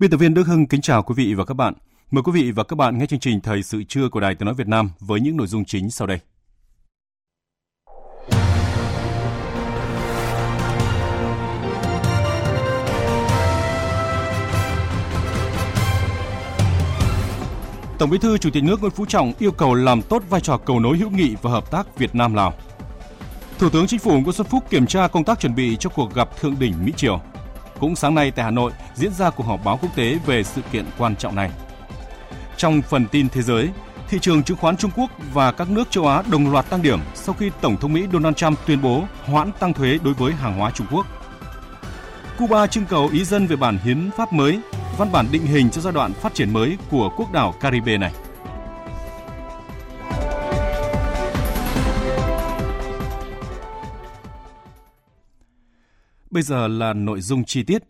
Biên tập viên Đức Hưng kính chào quý vị và các bạn. Mời quý vị và các bạn nghe chương trình Thời sự trưa của Đài Tiếng nói Việt Nam với những nội dung chính sau đây. Tổng Bí thư Chủ tịch nước Nguyễn Phú Trọng yêu cầu làm tốt vai trò cầu nối hữu nghị và hợp tác Việt Nam Lào. Thủ tướng Chính phủ Nguyễn Xuân Phúc kiểm tra công tác chuẩn bị cho cuộc gặp thượng đỉnh Mỹ Triều. Cũng sáng nay tại Hà Nội diễn ra cuộc họp báo quốc tế về sự kiện quan trọng này. Trong phần tin thế giới, thị trường chứng khoán Trung Quốc và các nước châu Á đồng loạt tăng điểm sau khi Tổng thống Mỹ Donald Trump tuyên bố hoãn tăng thuế đối với hàng hóa Trung Quốc. Cuba trưng cầu ý dân về bản hiến pháp mới, văn bản định hình cho giai đoạn phát triển mới của quốc đảo Caribe này. Bây giờ là nội dung chi tiết.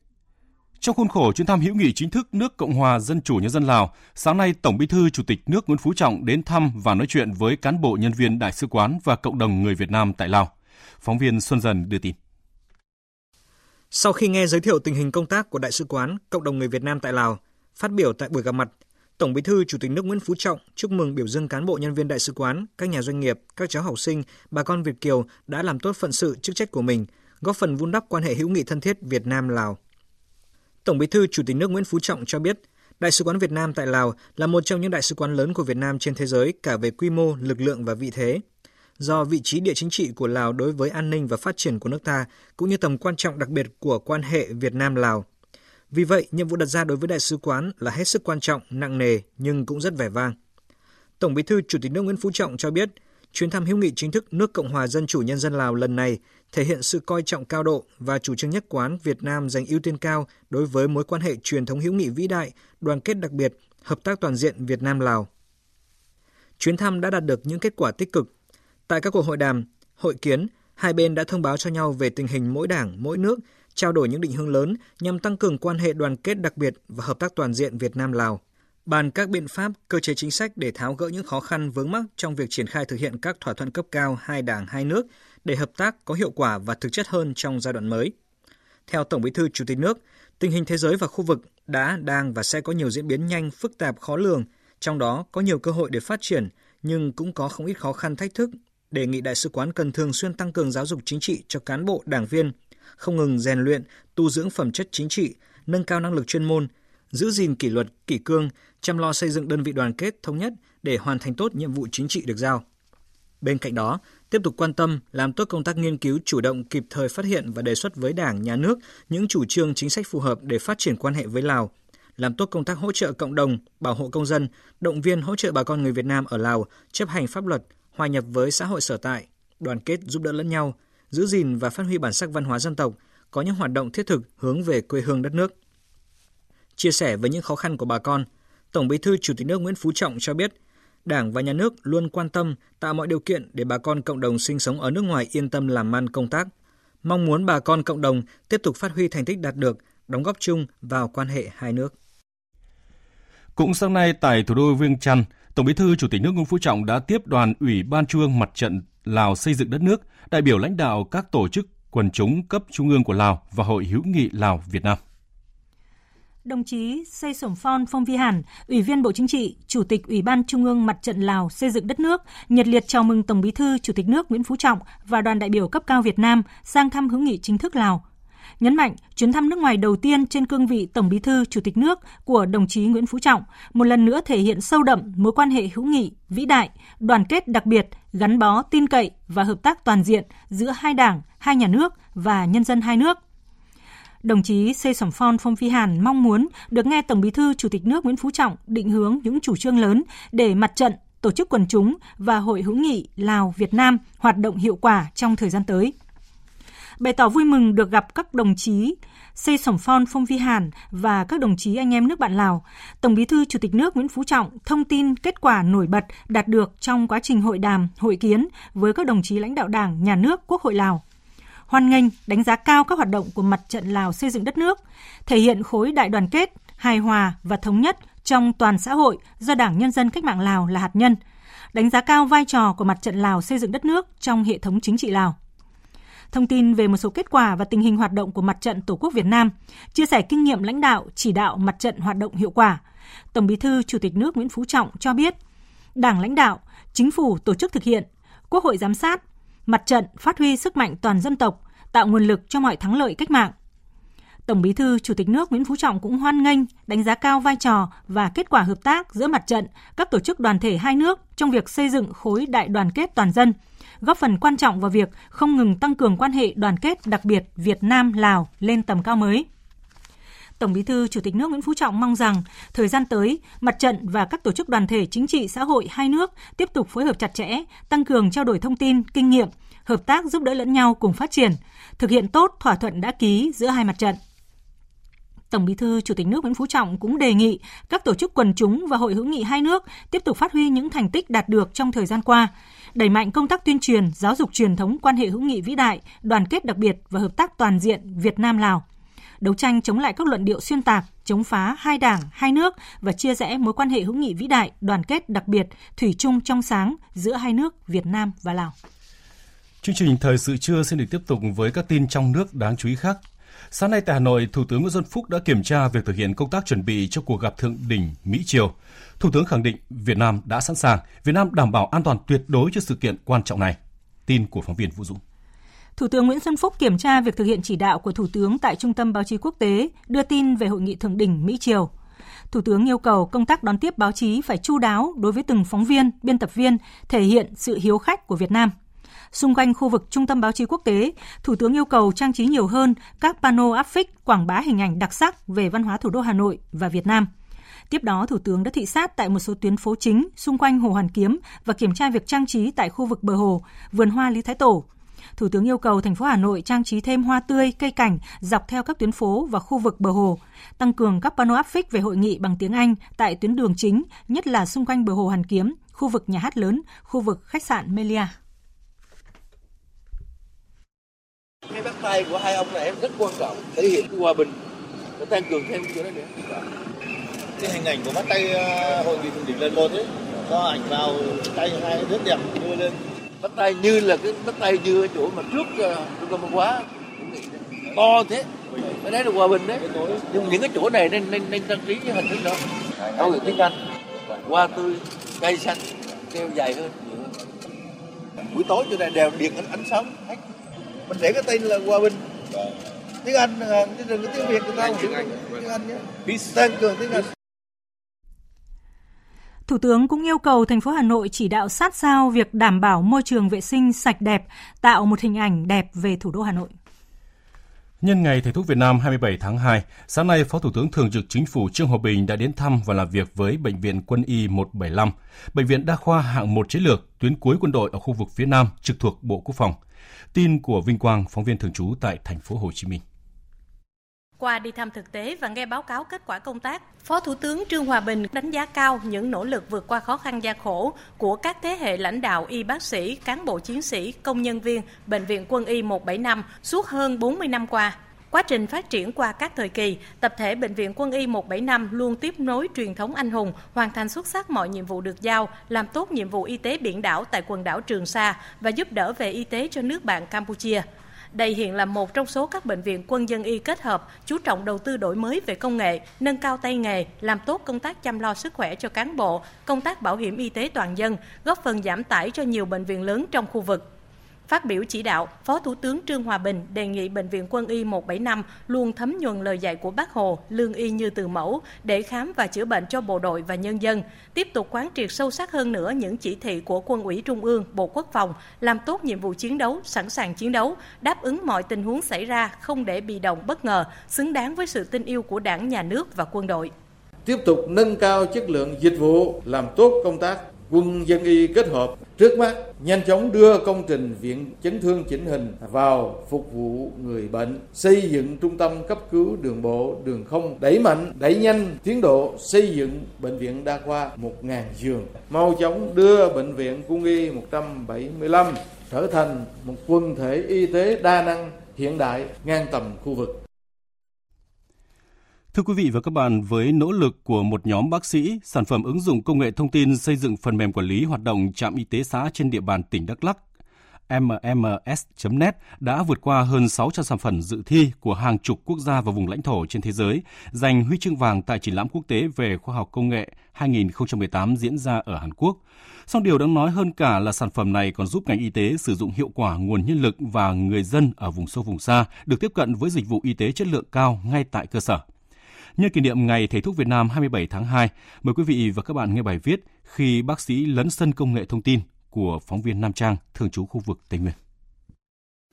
Trong khuôn khổ chuyến thăm hữu nghị chính thức nước Cộng hòa Dân chủ Nhân dân Lào, sáng nay Tổng Bí thư Chủ tịch nước Nguyễn Phú Trọng đến thăm và nói chuyện với cán bộ nhân viên đại sứ quán và cộng đồng người Việt Nam tại Lào. Phóng viên Xuân Dần đưa tin. Sau khi nghe giới thiệu tình hình công tác của đại sứ quán, cộng đồng người Việt Nam tại Lào, phát biểu tại buổi gặp mặt, Tổng Bí thư Chủ tịch nước Nguyễn Phú Trọng chúc mừng biểu dương cán bộ nhân viên đại sứ quán, các nhà doanh nghiệp, các cháu học sinh, bà con Việt kiều đã làm tốt phận sự chức trách của mình, góp phần vun đắp quan hệ hữu nghị thân thiết Việt Nam Lào. Tổng Bí thư Chủ tịch nước Nguyễn Phú Trọng cho biết, Đại sứ quán Việt Nam tại Lào là một trong những đại sứ quán lớn của Việt Nam trên thế giới cả về quy mô, lực lượng và vị thế. Do vị trí địa chính trị của Lào đối với an ninh và phát triển của nước ta cũng như tầm quan trọng đặc biệt của quan hệ Việt Nam Lào. Vì vậy, nhiệm vụ đặt ra đối với đại sứ quán là hết sức quan trọng, nặng nề nhưng cũng rất vẻ vang. Tổng Bí thư Chủ tịch nước Nguyễn Phú Trọng cho biết, chuyến thăm hữu nghị chính thức nước Cộng hòa Dân chủ Nhân dân Lào lần này thể hiện sự coi trọng cao độ và chủ trương nhất quán Việt Nam dành ưu tiên cao đối với mối quan hệ truyền thống hữu nghị vĩ đại, đoàn kết đặc biệt, hợp tác toàn diện Việt Nam-Lào. Chuyến thăm đã đạt được những kết quả tích cực. Tại các cuộc hội đàm, hội kiến, hai bên đã thông báo cho nhau về tình hình mỗi đảng, mỗi nước, trao đổi những định hướng lớn nhằm tăng cường quan hệ đoàn kết đặc biệt và hợp tác toàn diện Việt Nam-Lào. Bàn các biện pháp, cơ chế chính sách để tháo gỡ những khó khăn vướng mắc trong việc triển khai thực hiện các thỏa thuận cấp cao hai đảng hai nước để hợp tác có hiệu quả và thực chất hơn trong giai đoạn mới. Theo Tổng Bí thư Chủ tịch nước, tình hình thế giới và khu vực đã, đang và sẽ có nhiều diễn biến nhanh, phức tạp, khó lường, trong đó có nhiều cơ hội để phát triển nhưng cũng có không ít khó khăn thách thức. Đề nghị đại sứ quán cần thường xuyên tăng cường giáo dục chính trị cho cán bộ, đảng viên, không ngừng rèn luyện, tu dưỡng phẩm chất chính trị, nâng cao năng lực chuyên môn, giữ gìn kỷ luật, kỷ cương, chăm lo xây dựng đơn vị đoàn kết thống nhất để hoàn thành tốt nhiệm vụ chính trị được giao. Bên cạnh đó, tiếp tục quan tâm làm tốt công tác nghiên cứu chủ động kịp thời phát hiện và đề xuất với Đảng, Nhà nước những chủ trương chính sách phù hợp để phát triển quan hệ với Lào, làm tốt công tác hỗ trợ cộng đồng, bảo hộ công dân, động viên hỗ trợ bà con người Việt Nam ở Lào chấp hành pháp luật, hòa nhập với xã hội sở tại, đoàn kết giúp đỡ lẫn nhau, giữ gìn và phát huy bản sắc văn hóa dân tộc, có những hoạt động thiết thực hướng về quê hương đất nước. Chia sẻ với những khó khăn của bà con, Tổng Bí thư Chủ tịch nước Nguyễn Phú Trọng cho biết, Đảng và Nhà nước luôn quan tâm tạo mọi điều kiện để bà con cộng đồng sinh sống ở nước ngoài yên tâm làm ăn công tác, mong muốn bà con cộng đồng tiếp tục phát huy thành tích đạt được, đóng góp chung vào quan hệ hai nước. Cũng sáng nay tại thủ đô Viêng Chăn, Tổng Bí thư Chủ tịch nước Nguyễn Phú Trọng đã tiếp đoàn Ủy ban Trung ương Mặt trận Lào xây dựng đất nước, đại biểu lãnh đạo các tổ chức quần chúng cấp trung ương của Lào và Hội hữu nghị Lào Việt Nam. Đồng chí Sê Sổng Phong Phong Phi Hàn, Ủy viên Bộ Chính trị, Chủ tịch Ủy ban Trung ương Mặt trận Lào xây dựng đất nước, nhiệt liệt chào mừng Tổng Bí thư Chủ tịch nước Nguyễn Phú Trọng và đoàn đại biểu cấp cao Việt Nam sang thăm hữu nghị chính thức Lào. Nhấn mạnh chuyến thăm nước ngoài đầu tiên trên cương vị Tổng Bí thư Chủ tịch nước của đồng chí Nguyễn Phú Trọng một lần nữa thể hiện sâu đậm mối quan hệ hữu nghị, vĩ đại, đoàn kết đặc biệt, gắn bó, tin cậy và hợp tác toàn diện giữa hai đảng, hai nhà nước và nhân dân hai nước. Đồng chí Sê Sổng Phong Phong Phi Hàn mong muốn được nghe Tổng Bí thư Chủ tịch nước Nguyễn Phú Trọng định hướng những chủ trương lớn để mặt trận, tổ chức quần chúng và Hội hữu nghị Lào-Việt Nam hoạt động hiệu quả trong thời gian tới. Bày tỏ vui mừng được gặp các đồng chí Sê Sổng Phong Phong Phi Hàn và các đồng chí anh em nước bạn Lào, Tổng Bí thư Chủ tịch nước Nguyễn Phú Trọng thông tin kết quả nổi bật đạt được trong quá trình hội đàm, hội kiến với các đồng chí lãnh đạo Đảng, Nhà nước, Quốc hội Lào. Hoan nghênh, đánh giá cao các hoạt động của mặt trận Lào xây dựng đất nước, thể hiện khối đại đoàn kết, hài hòa và thống nhất trong toàn xã hội do Đảng Nhân dân Cách mạng Lào là hạt nhân, đánh giá cao vai trò của mặt trận Lào xây dựng đất nước trong hệ thống chính trị Lào. Thông tin về một số kết quả và tình hình hoạt động của mặt trận Tổ quốc Việt Nam, chia sẻ kinh nghiệm lãnh đạo, chỉ đạo mặt trận hoạt động hiệu quả, Tổng Bí thư Chủ tịch nước Nguyễn Phú Trọng cho biết, Đảng lãnh đạo, Chính phủ tổ chức thực hiện, Quốc hội giám sát, mặt trận phát huy sức mạnh toàn dân tộc, tạo nguồn lực cho mọi thắng lợi cách mạng. Tổng Bí thư Chủ tịch nước Nguyễn Phú Trọng cũng hoan nghênh, đánh giá cao vai trò và kết quả hợp tác giữa mặt trận, các tổ chức đoàn thể hai nước trong việc xây dựng khối đại đoàn kết toàn dân, góp phần quan trọng vào việc không ngừng tăng cường quan hệ đoàn kết đặc biệt Việt Nam-Lào lên tầm cao mới. Tổng Bí thư Chủ tịch nước Nguyễn Phú Trọng mong rằng thời gian tới, mặt trận và các tổ chức đoàn thể chính trị xã hội hai nước tiếp tục phối hợp chặt chẽ, tăng cường trao đổi thông tin, kinh nghiệm, hợp tác giúp đỡ lẫn nhau cùng phát triển, thực hiện tốt thỏa thuận đã ký giữa hai mặt trận. Tổng Bí thư Chủ tịch nước Nguyễn Phú Trọng cũng đề nghị các tổ chức quần chúng và hội hữu nghị hai nước tiếp tục phát huy những thành tích đạt được trong thời gian qua, đẩy mạnh công tác tuyên truyền, giáo dục truyền thống quan hệ hữu nghị vĩ đại, đoàn kết đặc biệt và hợp tác toàn diện Việt Nam-Lào, đấu tranh chống lại các luận điệu xuyên tạc, chống phá hai đảng, hai nước và chia rẽ mối quan hệ hữu nghị vĩ đại, đoàn kết đặc biệt, thủy chung trong sáng giữa hai nước Việt Nam và Lào. Chương trình Thời sự trưa xin được tiếp tục với các tin trong nước đáng chú ý khác. Sáng nay tại Hà Nội, Thủ tướng Nguyễn Xuân Phúc đã kiểm tra việc thực hiện công tác chuẩn bị cho cuộc gặp thượng đỉnh Mỹ-Triều. Thủ tướng khẳng định Việt Nam đã sẵn sàng, Việt Nam đảm bảo an toàn tuyệt đối cho sự kiện quan trọng này. Tin của phóng viên Vũ Dũng. Thủ tướng Nguyễn Xuân Phúc kiểm tra việc thực hiện chỉ đạo của Thủ tướng tại Trung tâm Báo chí Quốc tế đưa tin về hội nghị thượng đỉnh Mỹ-Triều. Thủ tướng yêu cầu công tác đón tiếp báo chí phải chu đáo đối với từng phóng viên, biên tập viên, thể hiện sự hiếu khách của Việt Nam. Xung quanh khu vực Trung tâm Báo chí Quốc tế, Thủ tướng yêu cầu trang trí nhiều hơn các pano áp phích quảng bá hình ảnh đặc sắc về văn hóa thủ đô Hà Nội và Việt Nam. Tiếp đó, Thủ tướng đã thị sát tại một số tuyến phố chính xung quanh Hồ Hoàn Kiếm và kiểm tra việc trang trí tại khu vực bờ hồ, vườn hoa Lý Thái Tổ. Thủ tướng yêu cầu thành phố Hà Nội trang trí thêm hoa tươi, cây cảnh dọc theo các tuyến phố và khu vực bờ hồ, tăng cường các pano áp phích về hội nghị bằng tiếng Anh tại tuyến đường chính, nhất là xung quanh bờ hồ Hoàn Kiếm, khu vực nhà hát lớn, khu vực khách sạn Melia. Cái bắt tay của hai ông này rất quan trọng, thể hiện cái hòa bình, nó tăng cường thêm cái chỗ đấy nữa. Cái hình ảnh của bắt tay hội nghị thượng đỉnh lần một ấy, nó ảnh vào tay hai rất đẹp, đưa lên. Bắt tay như là cái bắt tay như ở chỗ mà trước trung tâm văn hóa, to thế, cái đấy là hòa bình đấy. Nhưng những cái chỗ này nên trang trí cái hình thức đó. Áo người tiếng Anh, hoa tươi, cây xanh, treo dài hơn. Buổi tối chỗ này đều điện ánh sáng hết. Mình để cái tên là Hòa Bình, tiếng Anh, đừng có tiếng Việt người ta, tiếng Anh nhé, tăng cường tiếng Anh. Thủ tướng cũng yêu cầu thành phố Hà Nội chỉ đạo sát sao việc đảm bảo môi trường vệ sinh sạch đẹp, tạo một hình ảnh đẹp về thủ đô Hà Nội. Nhân ngày Thầy thuốc Việt Nam 27 tháng 2, sáng nay Phó Thủ tướng Thường trực Chính phủ Trương Hòa Bình đã đến thăm và làm việc với Bệnh viện Quân Y 175, bệnh viện đa khoa hạng 1 chiến lược, tuyến cuối quân đội ở khu vực phía Nam trực thuộc Bộ Quốc phòng. Tin của Vinh Quang, phóng viên thường trú tại thành phố Hồ Chí Minh. Qua đi thăm thực tế và nghe báo cáo kết quả công tác, Phó Thủ tướng Trương Hòa Bình đánh giá cao những nỗ lực vượt qua khó khăn gian khổ của các thế hệ lãnh đạo y bác sĩ, cán bộ chiến sĩ, công nhân viên Bệnh viện Quân y 175 suốt hơn 40 năm qua. Quá trình phát triển qua các thời kỳ, tập thể Bệnh viện Quân y 175 luôn tiếp nối truyền thống anh hùng, hoàn thành xuất sắc mọi nhiệm vụ được giao, làm tốt nhiệm vụ y tế biển đảo tại quần đảo Trường Sa và giúp đỡ về y tế cho nước bạn Campuchia. Đây hiện là một trong số các bệnh viện quân dân y kết hợp, chú trọng đầu tư đổi mới về công nghệ, nâng cao tay nghề, làm tốt công tác chăm lo sức khỏe cho cán bộ, công tác bảo hiểm y tế toàn dân, góp phần giảm tải cho nhiều bệnh viện lớn trong khu vực. Phát biểu chỉ đạo, Phó Thủ tướng Trương Hòa Bình đề nghị Bệnh viện Quân y 175 luôn thấm nhuần lời dạy của Bác Hồ, lương y như từ mẫu, để khám và chữa bệnh cho bộ đội và nhân dân, tiếp tục quán triệt sâu sắc hơn nữa những chỉ thị của Quân ủy Trung ương, Bộ Quốc phòng, làm tốt nhiệm vụ chiến đấu, sẵn sàng chiến đấu, đáp ứng mọi tình huống xảy ra, không để bị động bất ngờ, xứng đáng với sự tin yêu của Đảng, Nhà nước và quân đội. Tiếp tục nâng cao chất lượng dịch vụ, làm tốt công tác quân dân y kết hợp. Trước mắt, nhanh chóng đưa công trình viện chấn thương chỉnh hình vào phục vụ người bệnh, xây dựng trung tâm cấp cứu đường bộ, đường không, đẩy mạnh, đẩy nhanh tiến độ xây dựng bệnh viện đa khoa 1.000 giường. Mau chóng đưa Bệnh viện Quân y 175 trở thành một quần thể y tế đa năng hiện đại ngang tầm khu vực. Thưa quý vị và các bạn, với nỗ lực của một nhóm bác sĩ, sản phẩm ứng dụng công nghệ thông tin xây dựng phần mềm quản lý hoạt động trạm y tế xã trên địa bàn tỉnh Đắk Lắk, MMS.net đã vượt qua hơn 600 sản phẩm dự thi của hàng chục quốc gia và vùng lãnh thổ trên thế giới, giành huy chương vàng tại triển lãm quốc tế về khoa học công nghệ 2018 diễn ra ở Hàn Quốc. Song điều đáng nói hơn cả là sản phẩm này còn giúp ngành y tế sử dụng hiệu quả nguồn nhân lực và người dân ở vùng sâu vùng xa được tiếp cận với dịch vụ y tế chất lượng cao ngay tại cơ sở. Nhân kỷ niệm Ngày Thầy thuốc Việt Nam 27 tháng 2, mời quý vị và các bạn nghe bài viết Khi bác sĩ lấn sân công nghệ thông tin của phóng viên Nam Trang, thường trú khu vực Tây Nguyên.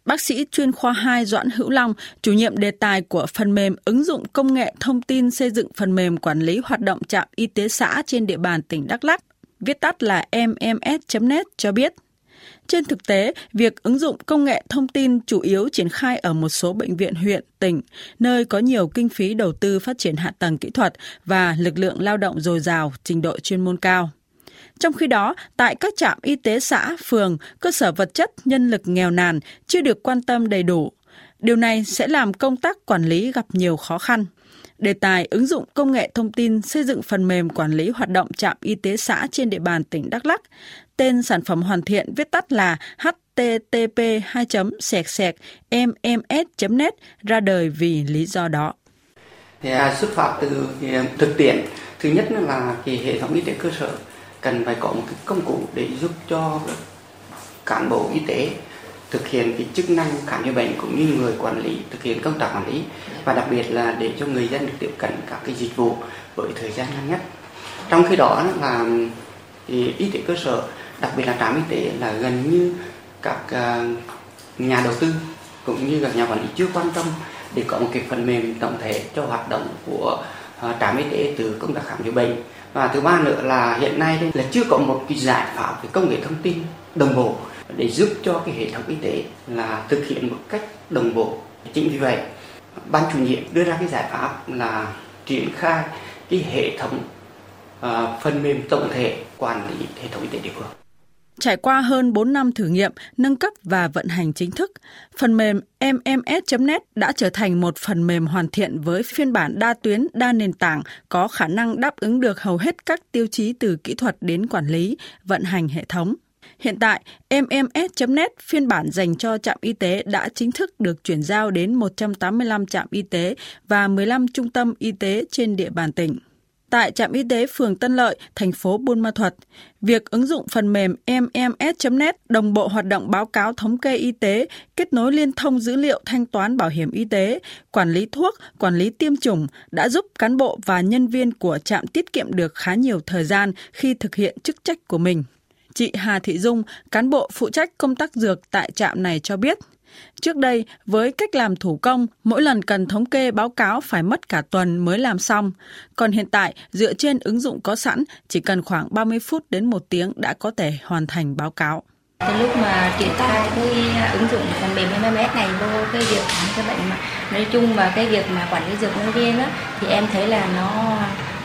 Bác sĩ chuyên khoa 2 Doãn Hữu Long, chủ nhiệm đề tài của phần mềm ứng dụng công nghệ thông tin xây dựng phần mềm quản lý hoạt động trạm y tế xã trên địa bàn tỉnh Đắk Lắk, viết tắt là MMS.net cho biết. Trên thực tế, việc ứng dụng công nghệ thông tin chủ yếu triển khai ở một số bệnh viện huyện, tỉnh, nơi có nhiều kinh phí đầu tư phát triển hạ tầng kỹ thuật và lực lượng lao động dồi dào, trình độ chuyên môn cao. Trong khi đó, tại các trạm y tế xã, phường, cơ sở vật chất, nhân lực nghèo nàn chưa được quan tâm đầy đủ. Điều này sẽ làm công tác quản lý gặp nhiều khó khăn. Đề tài ứng dụng công nghệ thông tin xây dựng phần mềm quản lý hoạt động trạm y tế xã trên địa bàn tỉnh Đắk Lắk, tên sản phẩm hoàn thiện viết tắt là http://mms.net ra đời vì lý do đó. Thì xuất phát từ thực tiễn, thứ nhất là hệ thống y tế cơ sở cần phải có một cái công cụ để giúp cho cán bộ y tế thực hiện cái chức năng khám chữa bệnh cũng như người quản lý thực hiện công tác quản lý, và đặc biệt là để cho người dân được tiếp cận các cái dịch vụ với thời gian ngắn nhất. Trong khi đó là y tế cơ sở, đặc biệt là trạm y tế, là gần như các nhà đầu tư cũng như các nhà quản lý chưa quan tâm để có một cái phần mềm tổng thể cho hoạt động của trạm y tế từ công tác khám chữa bệnh. Và thứ ba nữa là hiện nay là chưa có một cái giải pháp về công nghệ thông tin đồng bộ để giúp cho cái hệ thống y tế là thực hiện một cách đồng bộ. Chính vì vậy, ban chủ nhiệm đưa ra cái giải pháp là triển khai cái hệ thống phần mềm tổng thể quản lý hệ thống y tế địa phương. Trải qua hơn 4 năm thử nghiệm, nâng cấp và vận hành chính thức, phần mềm MMS.net đã trở thành một phần mềm hoàn thiện với phiên bản đa tuyến, đa nền tảng, có khả năng đáp ứng được hầu hết các tiêu chí từ kỹ thuật đến quản lý, vận hành hệ thống. Hiện tại, MMS.net phiên bản dành cho trạm y tế đã chính thức được chuyển giao đến 185 trạm y tế và 15 trung tâm y tế trên địa bàn tỉnh. Tại trạm y tế phường Tân Lợi, thành phố Buôn Ma Thuột, việc ứng dụng phần mềm MMS.net đồng bộ hoạt động báo cáo thống kê y tế, kết nối liên thông dữ liệu thanh toán bảo hiểm y tế, quản lý thuốc, quản lý tiêm chủng đã giúp cán bộ và nhân viên của trạm tiết kiệm được khá nhiều thời gian khi thực hiện chức trách của mình. Chị Hà Thị Dung, cán bộ phụ trách công tác dược tại trạm này cho biết, trước đây với cách làm thủ công, mỗi lần cần thống kê báo cáo phải mất cả tuần mới làm xong. Còn hiện tại, dựa trên ứng dụng có sẵn, chỉ cần khoảng 30 phút đến 1 tiếng đã có thể hoàn thành báo cáo. Từ lúc mà triển khai cái ứng dụng phần mềm MMS này vô cái việc khám bệnh nói chung và cái việc mà quản lý dược nói riêng á, thì em thấy là nó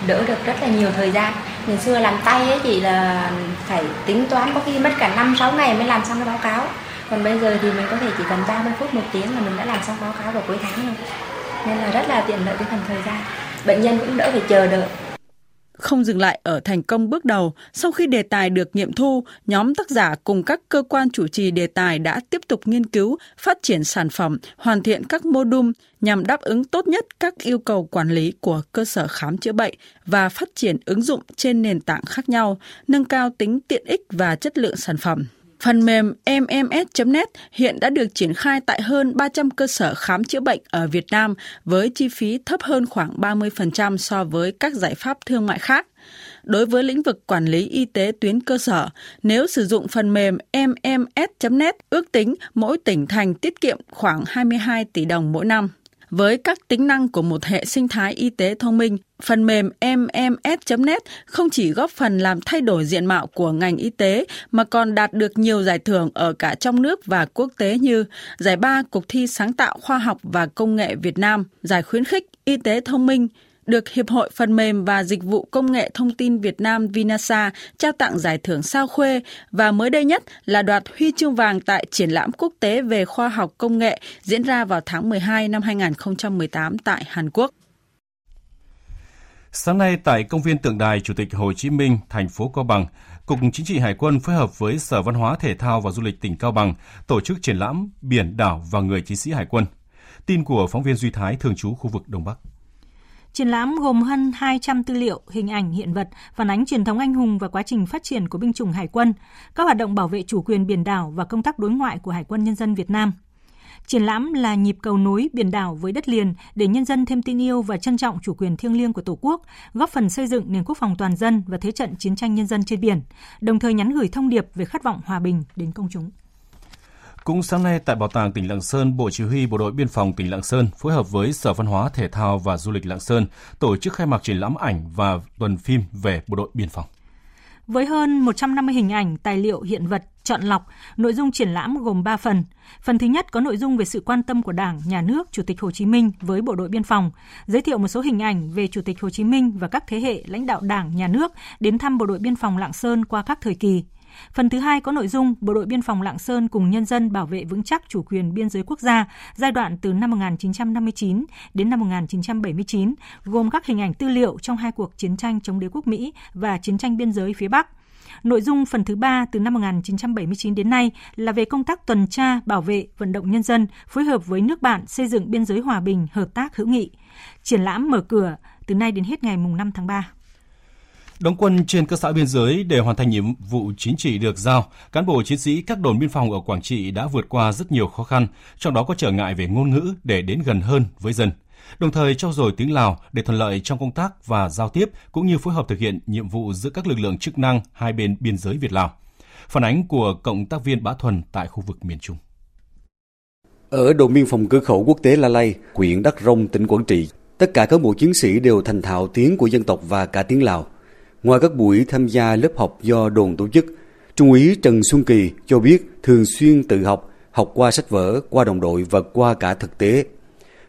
đỡ được rất là nhiều thời gian. Ngày xưa làm tay ấy chỉ là phải tính toán có khi mất cả 5-6 ngày mới làm xong cái báo cáo. Còn bây giờ thì mình có thể chỉ cần 30 phút 1 tiếng là mình đã làm xong báo cáo vào cuối tháng rồi. Nên là rất là tiện lợi cái phần thời gian. Bệnh nhân cũng đỡ phải chờ đợi. Không dừng lại ở thành công bước đầu, sau khi đề tài được nghiệm thu, nhóm tác giả cùng các cơ quan chủ trì đề tài đã tiếp tục nghiên cứu, phát triển sản phẩm, hoàn thiện các mô đun nhằm đáp ứng tốt nhất các yêu cầu quản lý của cơ sở khám chữa bệnh và phát triển ứng dụng trên nền tảng khác nhau, nâng cao tính tiện ích và chất lượng sản phẩm. Phần mềm MMS.net hiện đã được triển khai tại hơn 300 cơ sở khám chữa bệnh ở Việt Nam với chi phí thấp hơn khoảng 30% so với các giải pháp thương mại khác. Đối với lĩnh vực quản lý y tế tuyến cơ sở, nếu sử dụng phần mềm MMS.net, ước tính mỗi tỉnh thành tiết kiệm khoảng 22 tỷ đồng mỗi năm. Với các tính năng của một hệ sinh thái y tế thông minh, phần mềm MMS.net không chỉ góp phần làm thay đổi diện mạo của ngành y tế mà còn đạt được nhiều giải thưởng ở cả trong nước và quốc tế như Giải ba Cuộc thi Sáng tạo Khoa học và Công nghệ Việt Nam, Giải khuyến khích Y tế thông minh, được Hiệp hội Phần mềm và Dịch vụ Công nghệ Thông tin Việt Nam Vinasa trao tặng giải thưởng Sao Khuê và mới đây nhất là đoạt huy chương vàng tại Triển lãm Quốc tế về Khoa học Công nghệ diễn ra vào tháng 12 năm 2018 tại Hàn Quốc. Sáng nay tại công viên tượng đài Chủ tịch Hồ Chí Minh, thành phố Cao Bằng, Cục Chính trị Hải quân phối hợp với Sở Văn hóa Thể thao và Du lịch tỉnh Cao Bằng tổ chức triển lãm Biển, đảo và người chiến sĩ Hải quân. Tin của phóng viên Duy Thái thường trú khu vực Đông Bắc. Triển lãm gồm hơn 200 tư liệu, hình ảnh, hiện vật, phản ánh truyền thống anh hùng và quá trình phát triển của binh chủng Hải quân, các hoạt động bảo vệ chủ quyền biển đảo và công tác đối ngoại của Hải quân Nhân dân Việt Nam. Triển lãm là nhịp cầu nối biển đảo với đất liền để nhân dân thêm tin yêu và trân trọng chủ quyền thiêng liêng của Tổ quốc, góp phần xây dựng nền quốc phòng toàn dân và thế trận chiến tranh nhân dân trên biển, đồng thời nhắn gửi thông điệp về khát vọng hòa bình đến công chúng. Cũng sáng nay tại Bảo tàng tỉnh Lạng Sơn, Bộ Chỉ huy Bộ đội Biên phòng tỉnh Lạng Sơn phối hợp với Sở Văn hóa, Thể thao và Du lịch Lạng Sơn tổ chức khai mạc triển lãm ảnh và tuần phim về bộ đội biên phòng. Với hơn 150 hình ảnh, tài liệu, hiện vật, chọn lọc, nội dung triển lãm gồm 3 phần. Phần thứ nhất có nội dung về sự quan tâm của Đảng, Nhà nước, Chủ tịch Hồ Chí Minh với bộ đội biên phòng, giới thiệu một số hình ảnh về Chủ tịch Hồ Chí Minh và các thế hệ lãnh đạo Đảng, Nhà nước đến thăm bộ đội biên phòng Lạng Sơn qua các thời kỳ. Phần thứ hai có nội dung Bộ đội Biên phòng Lạng Sơn cùng nhân dân bảo vệ vững chắc chủ quyền biên giới quốc gia giai đoạn từ năm 1959 đến năm 1979, gồm các hình ảnh tư liệu trong hai cuộc chiến tranh chống đế quốc Mỹ và chiến tranh biên giới phía Bắc. Nội dung phần thứ ba từ năm 1979 đến nay là về công tác tuần tra, bảo vệ, vận động nhân dân, phối hợp với nước bạn xây dựng biên giới hòa bình, hợp tác, hữu nghị. Triển lãm mở cửa từ nay đến hết ngày 5 tháng 3. Đóng quân trên các xã biên giới để hoàn thành nhiệm vụ chính trị được giao, cán bộ chiến sĩ các đồn biên phòng ở Quảng Trị đã vượt qua rất nhiều khó khăn, trong đó có trở ngại về ngôn ngữ để đến gần hơn với dân, đồng thời trau dồi tiếng Lào để thuận lợi trong công tác và giao tiếp cũng như phối hợp thực hiện nhiệm vụ giữa các lực lượng chức năng hai bên biên giới Việt-Lào. Phản ánh của cộng tác viên Bá Thuần tại khu vực miền Trung. Ở đồn biên phòng cửa khẩu quốc tế La Lây, huyện Đắk Rông, tỉnh Quảng Trị, tất cả cán bộ chiến sĩ đều thành thạo tiếng của dân tộc và cả tiếng Lào. Ngoài các buổi tham gia lớp học do đồn tổ chức, Trung úy Trần Xuân Kỳ cho biết thường xuyên tự học, học qua sách vở, qua đồng đội và qua cả thực tế.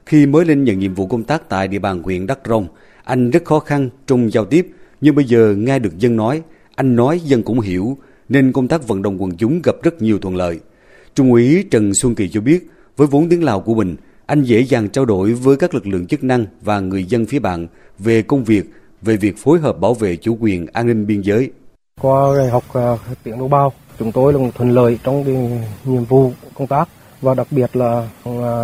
Khi mới lên nhận nhiệm vụ công tác tại địa bàn huyện Đắk Rông, anh rất khó khăn trong giao tiếp, nhưng bây giờ nghe được dân nói, anh nói dân cũng hiểu, nên công tác vận động quần chúng gặp rất nhiều thuận lợi. Trung úy Trần Xuân Kỳ cho biết, với vốn tiếng Lào của mình, anh dễ dàng trao đổi với các lực lượng chức năng và người dân phía bạn về công việc, về việc phối hợp bảo vệ chủ quyền an ninh biên giới. Qua học tiếng Đồng Bào, chúng tôi là thuận lợi trong nhiệm vụ công tác và đặc biệt là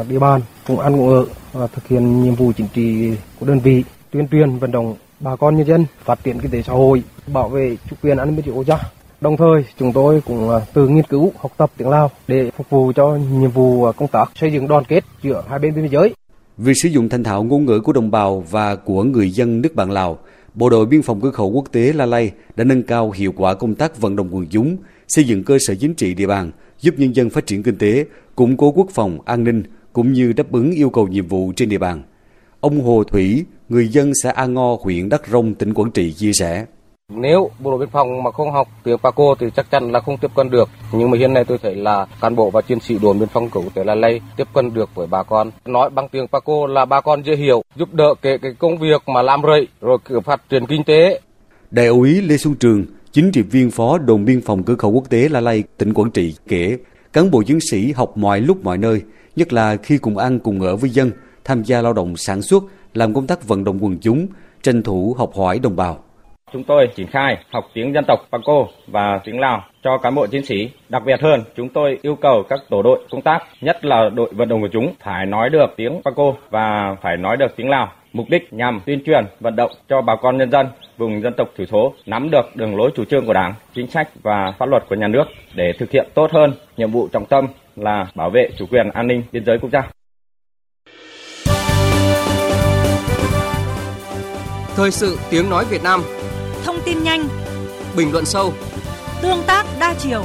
địa bàn cùng ăn cùng ở và thực hiện nhiệm vụ chính trị của đơn vị, tuyên truyền vận động bà con nhân dân phát triển kinh tế xã hội, bảo vệ chủ quyền an ninh biên giới quốc gia. Đồng thời, chúng tôi cũng tự nghiên cứu, học tập tiếng Lào để phục vụ cho nhiệm vụ công tác xây dựng đoàn kết giữa hai bên biên giới. Việc sử dụng thành thạo ngôn ngữ của đồng bào và của người dân nước bạn Lào, Bộ đội Biên phòng Cửa khẩu Quốc tế La Lây đã nâng cao hiệu quả công tác vận động quần chúng, xây dựng cơ sở chính trị địa bàn, giúp nhân dân phát triển kinh tế, củng cố quốc phòng, an ninh, cũng như đáp ứng yêu cầu nhiệm vụ trên địa bàn. Ông Hồ Thủy, người dân xã A Ngo, huyện Đắk Rông, tỉnh Quảng Trị chia sẻ. Nếu bộ đội biên phòng mà không học tiếng Paco thì chắc chắn là không tiếp cận được. Nhưng mà hiện nay tôi thấy là cán bộ và chiến sĩ đồn biên phòng cửa khẩu La Lây tiếp cận được với bà con. Nói bằng tiếng Paco là bà con dễ hiểu, giúp đỡ cái công việc mà làm rẫy rồi phát triển kinh tế. Đại úy Lê Xuân Trường, chính trị viên phó đồn biên phòng cửa khẩu quốc tế La Lây, tỉnh Quảng Trị kể, cán bộ chiến sĩ học mọi lúc mọi nơi, nhất là khi cùng ăn cùng ở với dân, tham gia lao động sản xuất, làm công tác vận động quần chúng, tranh thủ học hỏi đồng bào. Chúng tôi triển khai học tiếng dân tộc Paco và tiếng Lào cho cán bộ chiến sĩ. Đặc biệt hơn, chúng tôi yêu cầu các tổ đội công tác, nhất là đội vận động của chúng, phải nói được tiếng Paco và phải nói được tiếng Lào. mục đích nhằm tuyên truyền, vận động cho bà con nhân dân vùng dân tộc thiểu số nắm được đường lối chủ trương của Đảng, chính sách và pháp luật của nhà nước để thực hiện tốt hơn nhiệm vụ trọng tâm là bảo vệ chủ quyền an ninh biên giới quốc gia. Thời sự Tiếng nói Việt Nam. Thông tin nhanh, bình luận sâu, tương tác đa chiều.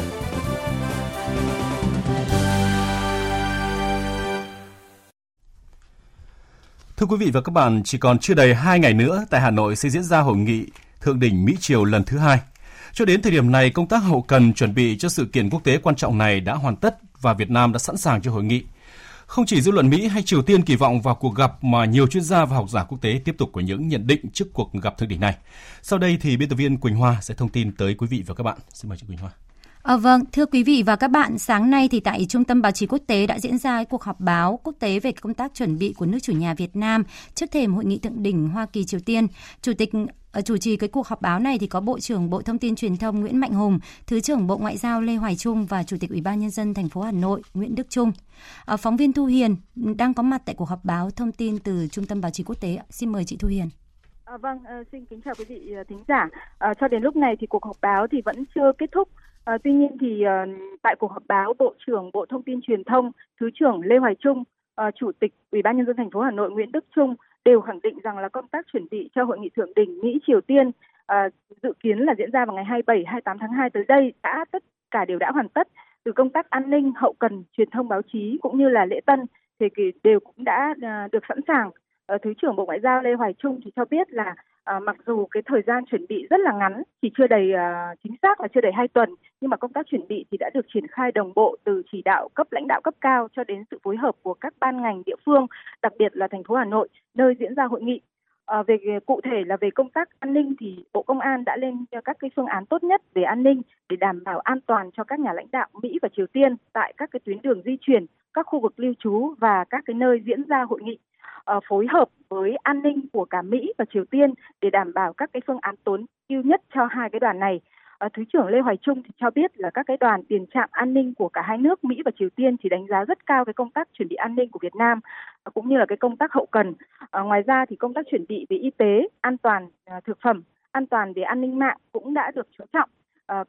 Thưa quý vị và các bạn, chỉ còn chưa đầy 2 ngày nữa tại Hà Nội sẽ diễn ra hội nghị thượng đỉnh Mỹ-Triều lần thứ 2. Cho đến thời điểm này, công tác hậu cần chuẩn bị cho sự kiện quốc tế quan trọng này đã hoàn tất và Việt Nam đã sẵn sàng cho hội nghị. Không chỉ dư luận Mỹ hay Triều Tiên kỳ vọng vào cuộc gặp mà nhiều chuyên gia và học giả quốc tế tiếp tục có những nhận định trước cuộc gặp thượng đỉnh này. Sau đây thì biên tập viên Quỳnh Hoa sẽ thông tin tới quý vị và các bạn. Xin mời chị Quỳnh Hoa. Vâng, thưa quý vị và các bạn, sáng nay thì tại Trung tâm Báo chí Quốc tế đã diễn ra cuộc họp báo quốc tế về công tác chuẩn bị của nước chủ nhà Việt Nam trước thềm hội nghị thượng đỉnh Hoa Kỳ Triều Tiên. Chủ trì cái cuộc họp báo này thì có Bộ trưởng Bộ Thông tin Truyền thông Nguyễn Mạnh Hùng, Thứ trưởng Bộ Ngoại giao Lê Hoài Trung và Chủ tịch Ủy ban nhân dân thành phố Hà Nội Nguyễn Đức Trung. Phóng viên Thu Hiền đang có mặt tại cuộc họp báo thông tin từ Trung tâm Báo chí Quốc tế. Xin mời chị Thu Hiền. Vâng, xin kính chào quý vị thính giả. Cho đến lúc này thì cuộc họp báo thì vẫn chưa kết thúc. Tuy nhiên thì tại cuộc họp báo, Bộ trưởng Bộ Thông tin Truyền thông, Thứ trưởng Lê Hoài Trung, Chủ tịch Ủy ban nhân dân thành phố Hà Nội Nguyễn Đức Chung đều khẳng định rằng là công tác chuẩn bị cho hội nghị thượng đỉnh Mỹ Triều Tiên dự kiến là diễn ra vào ngày 27-28 tháng 2 tới đây đã tất cả đều đã hoàn tất, từ công tác an ninh, hậu cần, truyền thông, báo chí cũng như là lễ tân thì đều cũng đã được sẵn sàng. Thứ trưởng Bộ Ngoại giao Lê Hoài Trung thì cho biết là mặc dù cái thời gian chuẩn bị rất là ngắn, chỉ chưa đầy chính xác là chưa đầy 2 tuần, nhưng mà công tác chuẩn bị thì đã được triển khai đồng bộ từ chỉ đạo cấp lãnh đạo cấp cao cho đến sự phối hợp của các ban ngành địa phương, đặc biệt là thành phố Hà Nội, nơi diễn ra hội nghị. Về cụ thể là về công tác an ninh thì Bộ Công an đã lên các cái phương án tốt nhất về an ninh để đảm bảo an toàn cho các nhà lãnh đạo Mỹ và Triều Tiên tại các cái tuyến đường di chuyển, các khu vực lưu trú và các cái nơi diễn ra hội nghị. Phối hợp với an ninh của cả Mỹ và Triều Tiên để đảm bảo các cái phương án tối ưu nhất cho hai cái đoàn này. Thứ trưởng Lê Hoài Trung thì cho biết là các cái đoàn tiền trạm an ninh của cả hai nước Mỹ và Triều Tiên thì đánh giá rất cao cái công tác chuẩn bị an ninh của Việt Nam cũng như là cái công tác hậu cần. Ngoài ra thì công tác chuẩn bị về y tế, an toàn thực phẩm, an toàn về an ninh mạng cũng đã được chú trọng.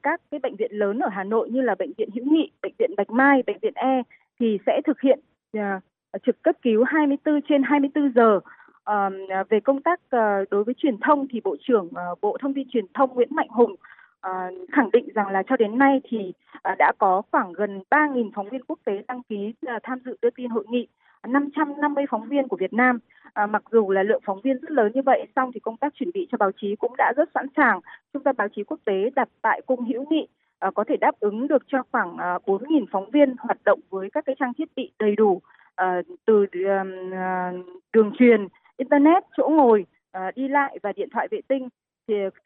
Các cái bệnh viện lớn ở Hà Nội như là Bệnh viện Hữu Nghị, Bệnh viện Bạch Mai, Bệnh viện E thì sẽ thực hiện trực cấp cứu 24/24 giờ. Về công tác đối với truyền thông thì Bộ trưởng Bộ Thông tin Truyền thông Nguyễn Mạnh Hùng khẳng định rằng là cho đến nay thì đã có khoảng gần 3.000 phóng viên quốc tế đăng ký tham dự đưa tin hội nghị, 550 phóng viên của Việt Nam. Mặc dù là lượng phóng viên rất lớn như vậy, song thì công tác chuẩn bị cho báo chí cũng đã rất sẵn sàng. Trung tâm Báo chí Quốc tế đặt tại Cung Hữu Nghị có thể đáp ứng được cho khoảng 4.000 phóng viên hoạt động với các cái trang thiết bị đầy đủ. Từ đường truyền, internet, chỗ ngồi, đi lại và điện thoại vệ tinh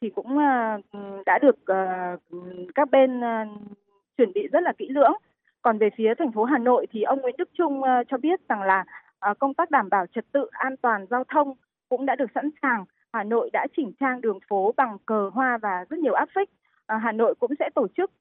thì cũng đã được các bên chuẩn bị rất là kỹ lưỡng. Còn về phía thành phố Hà Nội thì ông Nguyễn Đức Chung cho biết rằng là công tác đảm bảo trật tự an toàn giao thông cũng đã được sẵn sàng. Hà Nội đã chỉnh trang đường phố bằng cờ hoa và rất nhiều áp phích. Hà Nội cũng sẽ tổ chức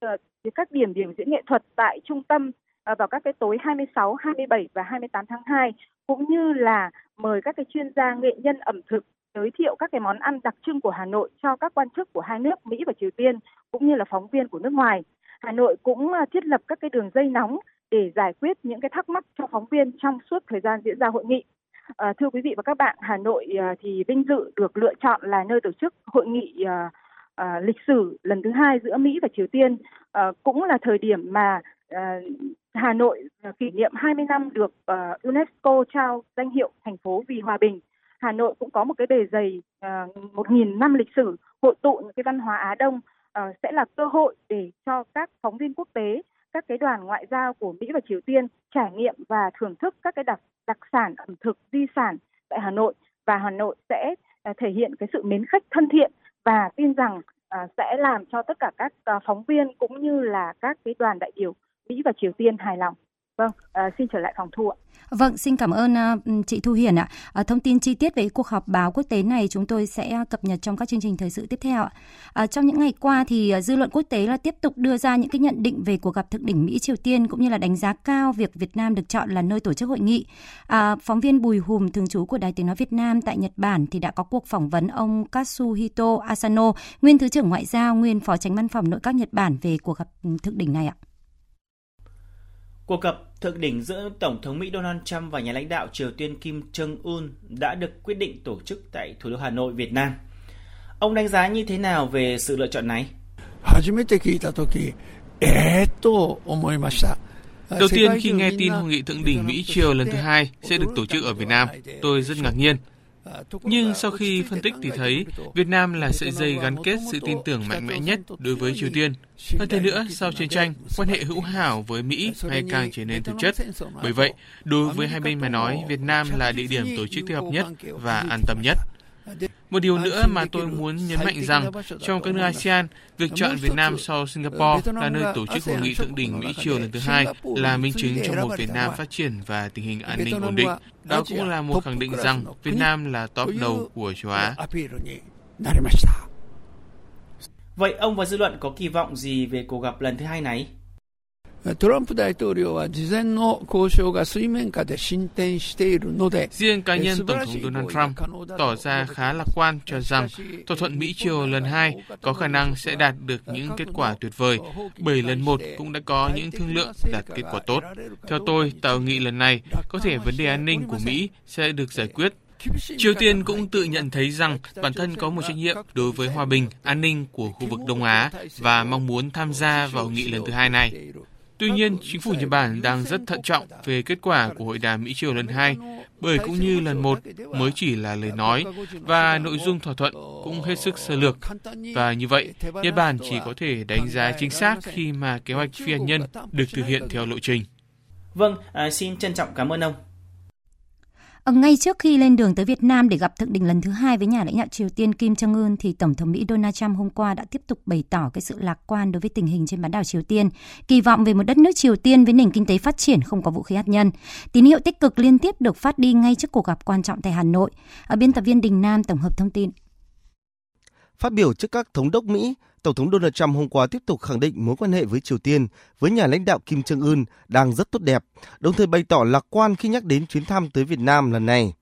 các điểm biểu diễn nghệ thuật tại trung tâm vào các cái tối 26, 27 và 28 tháng 2, cũng như là mời các cái chuyên gia nghệ nhân ẩm thực giới thiệu các cái món ăn đặc trưng của Hà Nội cho các quan chức của hai nước Mỹ và Triều Tiên, cũng như là phóng viên của nước ngoài. Hà Nội cũng thiết lập các cái đường dây nóng để giải quyết những cái thắc mắc cho phóng viên trong suốt thời gian diễn ra hội nghị. Thưa quý vị và các bạn, Hà Nội thì vinh dự được lựa chọn là nơi tổ chức hội nghị lịch sử lần thứ 2 giữa Mỹ và Triều Tiên, cũng là thời điểm mà Hà Nội kỷ niệm 20 năm được UNESCO trao danh hiệu thành phố vì hòa bình. Hà Nội cũng có một cái bề dày 1.000 năm lịch sử, hội tụ những cái văn hóa Á Đông, sẽ là cơ hội để cho các phóng viên quốc tế, các cái đoàn ngoại giao của Mỹ và Triều Tiên trải nghiệm và thưởng thức các cái đặc sản ẩm thực, di sản tại Hà Nội. Và Hà Nội sẽ thể hiện cái sự mến khách thân thiện và tin rằng sẽ làm cho tất cả các phóng viên cũng như là các cái đoàn đại biểu Mỹ và Triều Tiên hài lòng. Vâng, xin trở lại phòng thu ạ. Vâng, xin cảm ơn chị Thu Hiền ạ. Thông tin chi tiết về cuộc họp báo quốc tế này chúng tôi sẽ cập nhật trong các chương trình thời sự tiếp theo ạ. Trong những ngày qua thì dư luận quốc tế là tiếp tục đưa ra những cái nhận định về cuộc gặp thượng đỉnh Mỹ Triều Tiên, cũng như là đánh giá cao việc Việt Nam được chọn là nơi tổ chức hội nghị. Phóng viên Bùi Hùm, thường trú của Đài Tiếng nói Việt Nam tại Nhật Bản thì đã có cuộc phỏng vấn ông Kasuhito Asano, nguyên Thứ trưởng Ngoại giao, nguyên Phó Chánh Văn phòng Nội các Nhật Bản về cuộc gặp thượng đỉnh này ạ. Cuộc gặp thượng đỉnh giữa Tổng thống Mỹ Donald Trump và nhà lãnh đạo Triều Tiên Kim Jong-un đã được quyết định tổ chức tại thủ đô Hà Nội, Việt Nam. Ông đánh giá như thế nào về sự lựa chọn này? Đầu tiên khi nghe tin hội nghị thượng đỉnh Mỹ Triều lần thứ hai sẽ được tổ chức ở Việt Nam, tôi rất ngạc nhiên. Nhưng sau khi phân tích thì thấy Việt Nam là sợi dây gắn kết sự tin tưởng mạnh mẽ nhất đối với Triều Tiên. Hơn thế nữa, sau chiến tranh, quan hệ hữu hảo với Mỹ ngày càng trở nên thực chất. Bởi vậy, đối với hai bên mà nói, Việt Nam là địa điểm tổ chức thích hợp nhất và an tâm nhất. Một điều nữa mà tôi muốn nhấn mạnh rằng trong các nước ASEAN, việc chọn Việt Nam sau Singapore là nơi tổ chức hội nghị thượng đỉnh Mỹ Triều lần thứ hai là minh chứng cho một Việt Nam phát triển và tình hình an ninh ổn định. Đó cũng là một khẳng định rằng Việt Nam là top đầu của châu Á. Vậy ông và dư luận có kỳ vọng gì về cuộc gặp lần thứ hai này? Riêng cá nhân Tổng thống Donald Trump tỏ ra khá lạc quan cho rằng thỏa thuận Mỹ Triều lần 2 có khả năng sẽ đạt được những kết quả tuyệt vời, bởi lần 1 cũng đã có những thương lượng đạt kết quả tốt. Theo tôi, tại hội nghị lần này, có thể vấn đề an ninh của Mỹ sẽ được giải quyết. Triều Tiên cũng tự nhận thấy rằng bản thân có một trách nhiệm đối với hòa bình, an ninh của khu vực Đông Á và mong muốn tham gia vào hội nghị lần thứ hai này. Tuy nhiên, chính phủ Nhật Bản đang rất thận trọng về kết quả của hội đàm Mỹ Triều lần 2, bởi cũng như lần 1 mới chỉ là lời nói và nội dung thỏa thuận cũng hết sức sơ lược. Và như vậy, Nhật Bản chỉ có thể đánh giá chính xác khi mà kế hoạch phi hạt nhân được thực hiện theo lộ trình. Vâng, xin trân trọng cảm ơn ông. Ngay trước khi lên đường tới Việt Nam để gặp thượng đỉnh lần thứ hai với nhà lãnh đạo Triều Tiên Kim Jong-un thì Tổng thống Mỹ Donald Trump hôm qua đã tiếp tục bày tỏ cái sự lạc quan đối với tình hình trên bán đảo Triều Tiên, kỳ vọng về một đất nước Triều Tiên với nền kinh tế phát triển, không có vũ khí hạt nhân. Tín hiệu tích cực liên tiếp được phát đi ngay trước cuộc gặp quan trọng tại Hà Nội. Biên tập viên Đình Nam tổng hợp thông tin. Phát biểu trước các thống đốc Mỹ, Tổng thống Donald Trump hôm qua tiếp tục khẳng định mối quan hệ với Triều Tiên, với nhà lãnh đạo Kim Jong-un đang rất tốt đẹp, đồng thời bày tỏ lạc quan khi nhắc đến chuyến thăm tới Việt Nam lần này.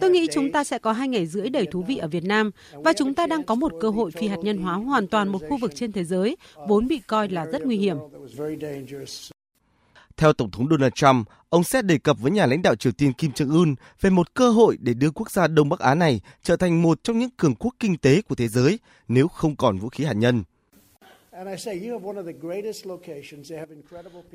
Tôi nghĩ chúng ta sẽ có 2 ngày rưỡi đầy thú vị ở Việt Nam, và chúng ta đang có một cơ hội phi hạt nhân hóa hoàn toàn một khu vực trên thế giới, vốn bị coi là rất nguy hiểm. Theo Tổng thống Donald Trump, ông sẽ đề cập với nhà lãnh đạo Triều Tiên Kim Jong-un về một cơ hội để đưa quốc gia Đông Bắc Á này trở thành một trong những cường quốc kinh tế của thế giới nếu không còn vũ khí hạt nhân.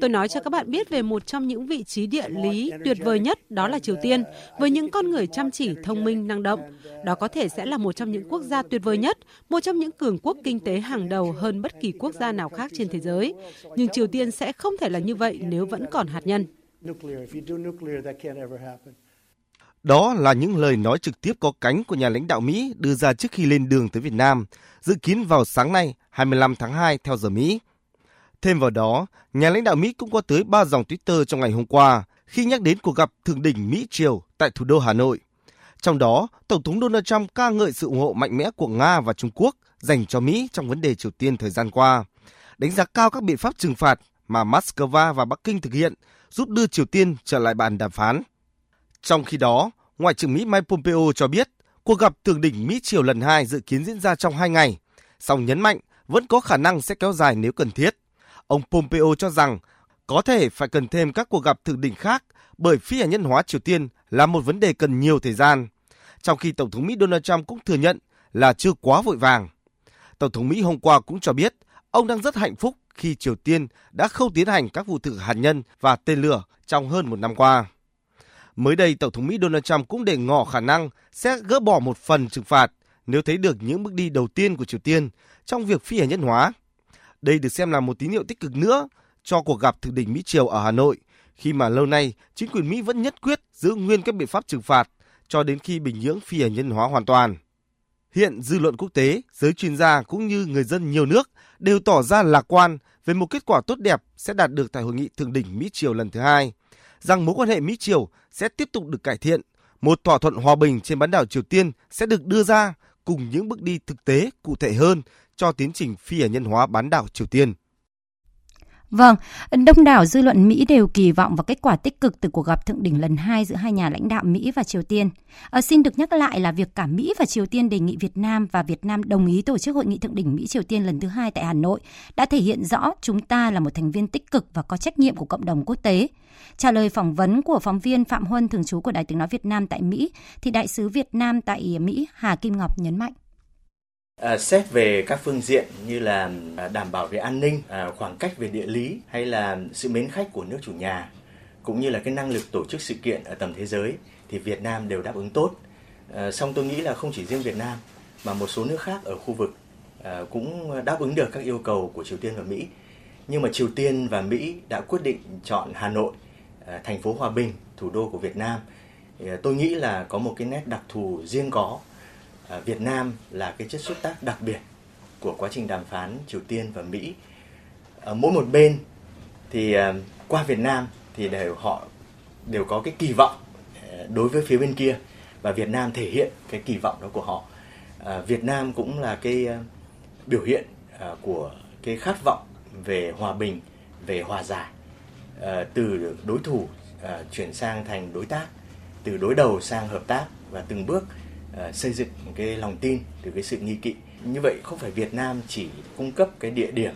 Tôi nói cho các bạn biết về một trong những vị trí địa lý tuyệt vời nhất, đó là Triều Tiên, với những con người chăm chỉ, thông minh, năng động. Đó có thể sẽ là một trong những quốc gia tuyệt vời nhất, một trong những cường quốc kinh tế hàng đầu hơn bất kỳ quốc gia nào khác trên thế giới. Nhưng Triều Tiên sẽ không thể là như vậy nếu vẫn còn hạt nhân. Đó là những lời nói trực tiếp có cánh của nhà lãnh đạo Mỹ đưa ra trước khi lên đường tới Việt Nam, dự kiến vào sáng nay, 25 tháng 2 theo giờ Mỹ. Thêm vào đó, nhà lãnh đạo Mỹ cũng có tới 3 dòng Twitter trong ngày hôm qua khi nhắc đến cuộc gặp thượng đỉnh Mỹ Triều tại thủ đô Hà Nội. Trong đó, Tổng thống Donald Trump ca ngợi sự ủng hộ mạnh mẽ của Nga và Trung Quốc dành cho Mỹ trong vấn đề Triều Tiên thời gian qua, đánh giá cao các biện pháp trừng phạt mà Moscow và Bắc Kinh thực hiện giúp đưa Triều Tiên trở lại bàn đàm phán. Trong khi đó, Ngoại trưởng Mỹ Mike Pompeo cho biết cuộc gặp thượng đỉnh Mỹ Triều lần 2 dự kiến diễn ra trong 2 ngày, song nhấn mạnh vẫn có khả năng sẽ kéo dài nếu cần thiết. Ông Pompeo cho rằng có thể phải cần thêm các cuộc gặp thượng đỉnh khác bởi phi hạt nhân hóa Triều Tiên là một vấn đề cần nhiều thời gian, trong khi Tổng thống Mỹ Donald Trump cũng thừa nhận là chưa quá vội vàng. Tổng thống Mỹ hôm qua cũng cho biết ông đang rất hạnh phúc khi Triều Tiên đã không tiến hành các vụ thử hạt nhân và tên lửa trong hơn một năm qua. Mới đây, Tổng thống Mỹ Donald Trump cũng để ngỏ khả năng sẽ gỡ bỏ một phần trừng phạt nếu thấy được những bước đi đầu tiên của Triều Tiên trong việc phi hạt nhân hóa. Đây được xem là một tín hiệu tích cực nữa cho cuộc gặp thượng đỉnh Mỹ Triều ở Hà Nội, khi mà lâu nay chính quyền Mỹ vẫn nhất quyết giữ nguyên các biện pháp trừng phạt cho đến khi Bình Nhưỡng phi hạt nhân hóa hoàn toàn. Hiện dư luận quốc tế, giới chuyên gia cũng như người dân nhiều nước đều tỏ ra lạc quan về một kết quả tốt đẹp sẽ đạt được tại hội nghị thượng đỉnh Mỹ-Triều lần thứ hai, rằng mối quan hệ Mỹ-Triều sẽ tiếp tục được cải thiện, một thỏa thuận hòa bình trên bán đảo Triều Tiên sẽ được đưa ra cùng những bước đi thực tế cụ thể hơn cho tiến trình phi hạt nhân hóa bán đảo Triều Tiên. Vâng, đông đảo dư luận Mỹ đều kỳ vọng vào kết quả tích cực từ cuộc gặp thượng đỉnh lần 2 giữa hai nhà lãnh đạo Mỹ và Triều Tiên. Xin được nhắc lại là việc cả Mỹ và Triều Tiên đề nghị Việt Nam và Việt Nam đồng ý tổ chức hội nghị thượng đỉnh Mỹ-Triều Tiên lần thứ 2 tại Hà Nội đã thể hiện rõ chúng ta là một thành viên tích cực và có trách nhiệm của cộng đồng quốc tế. Trả lời phỏng vấn của phóng viên Phạm Huân, thường trú của Đài Tiếng nói Việt Nam tại Mỹ, thì Đại sứ Việt Nam tại Mỹ Hà Kim Ngọc nhấn mạnh. Xét về các phương diện như là đảm bảo về an ninh, khoảng cách về địa lý hay là sự mến khách của nước chủ nhà, cũng như là cái năng lực tổ chức sự kiện ở tầm thế giới thì Việt Nam đều đáp ứng tốt. Song tôi nghĩ là không chỉ riêng Việt Nam mà một số nước khác ở khu vực cũng đáp ứng được các yêu cầu của Triều Tiên và Mỹ. Nhưng mà Triều Tiên và Mỹ đã quyết định chọn Hà Nội, thành phố hòa bình, thủ đô của Việt Nam. Tôi nghĩ là có một cái nét đặc thù riêng có. Việt Nam là cái chất xúc tác đặc biệt của quá trình đàm phán Triều Tiên và Mỹ. Mỗi một bên thì qua Việt Nam thì họ đều có cái kỳ vọng đối với phía bên kia, và Việt Nam thể hiện cái kỳ vọng đó của họ. Việt Nam cũng là cái biểu hiện của cái khát vọng về hòa bình, về hòa giải, từ đối thủ chuyển sang thành đối tác, từ đối đầu sang hợp tác và từng bước xây dựng cái lòng tin từ cái sự nghi kỵ. Như vậy không phải Việt Nam chỉ cung cấp cái địa điểm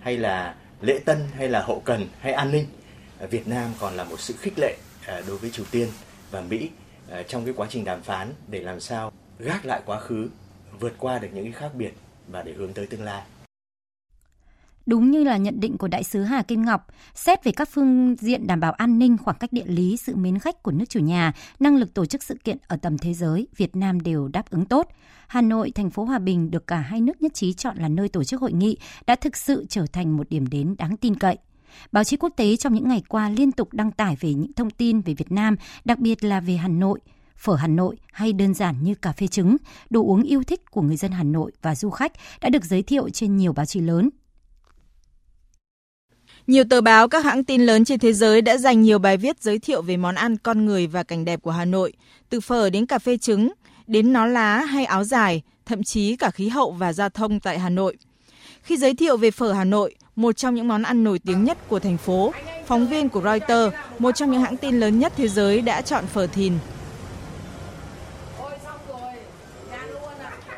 hay là lễ tân hay là hậu cần hay an ninh. Việt Nam còn là một sự khích lệ đối với Triều Tiên và Mỹ trong cái quá trình đàm phán để làm sao gác lại quá khứ, vượt qua được những cái khác biệt và để hướng tới tương lai. Đúng như là nhận định của Đại sứ Hà Kim Ngọc, xét về các phương diện đảm bảo an ninh, khoảng cách địa lý, sự mến khách của nước chủ nhà, năng lực tổ chức sự kiện ở tầm thế giới, Việt Nam đều đáp ứng tốt. Hà Nội, thành phố hòa bình được cả hai nước nhất trí chọn là nơi tổ chức hội nghị đã thực sự trở thành một điểm đến đáng tin cậy. Báo chí quốc tế trong những ngày qua liên tục đăng tải về những thông tin về Việt Nam, đặc biệt là về Hà Nội, phở Hà Nội hay đơn giản như cà phê trứng, đồ uống yêu thích của người dân Hà Nội và du khách đã được giới thiệu trên nhiều báo chí lớn. Nhiều tờ báo, các hãng tin lớn trên thế giới đã dành nhiều bài viết giới thiệu về món ăn, con người và cảnh đẹp của Hà Nội, từ phở đến cà phê trứng, đến nón lá hay áo dài, thậm chí cả khí hậu và giao thông tại Hà Nội. Khi giới thiệu về phở Hà Nội, một trong những món ăn nổi tiếng nhất của thành phố, phóng viên của Reuters, một trong những hãng tin lớn nhất thế giới đã chọn phở Thìn.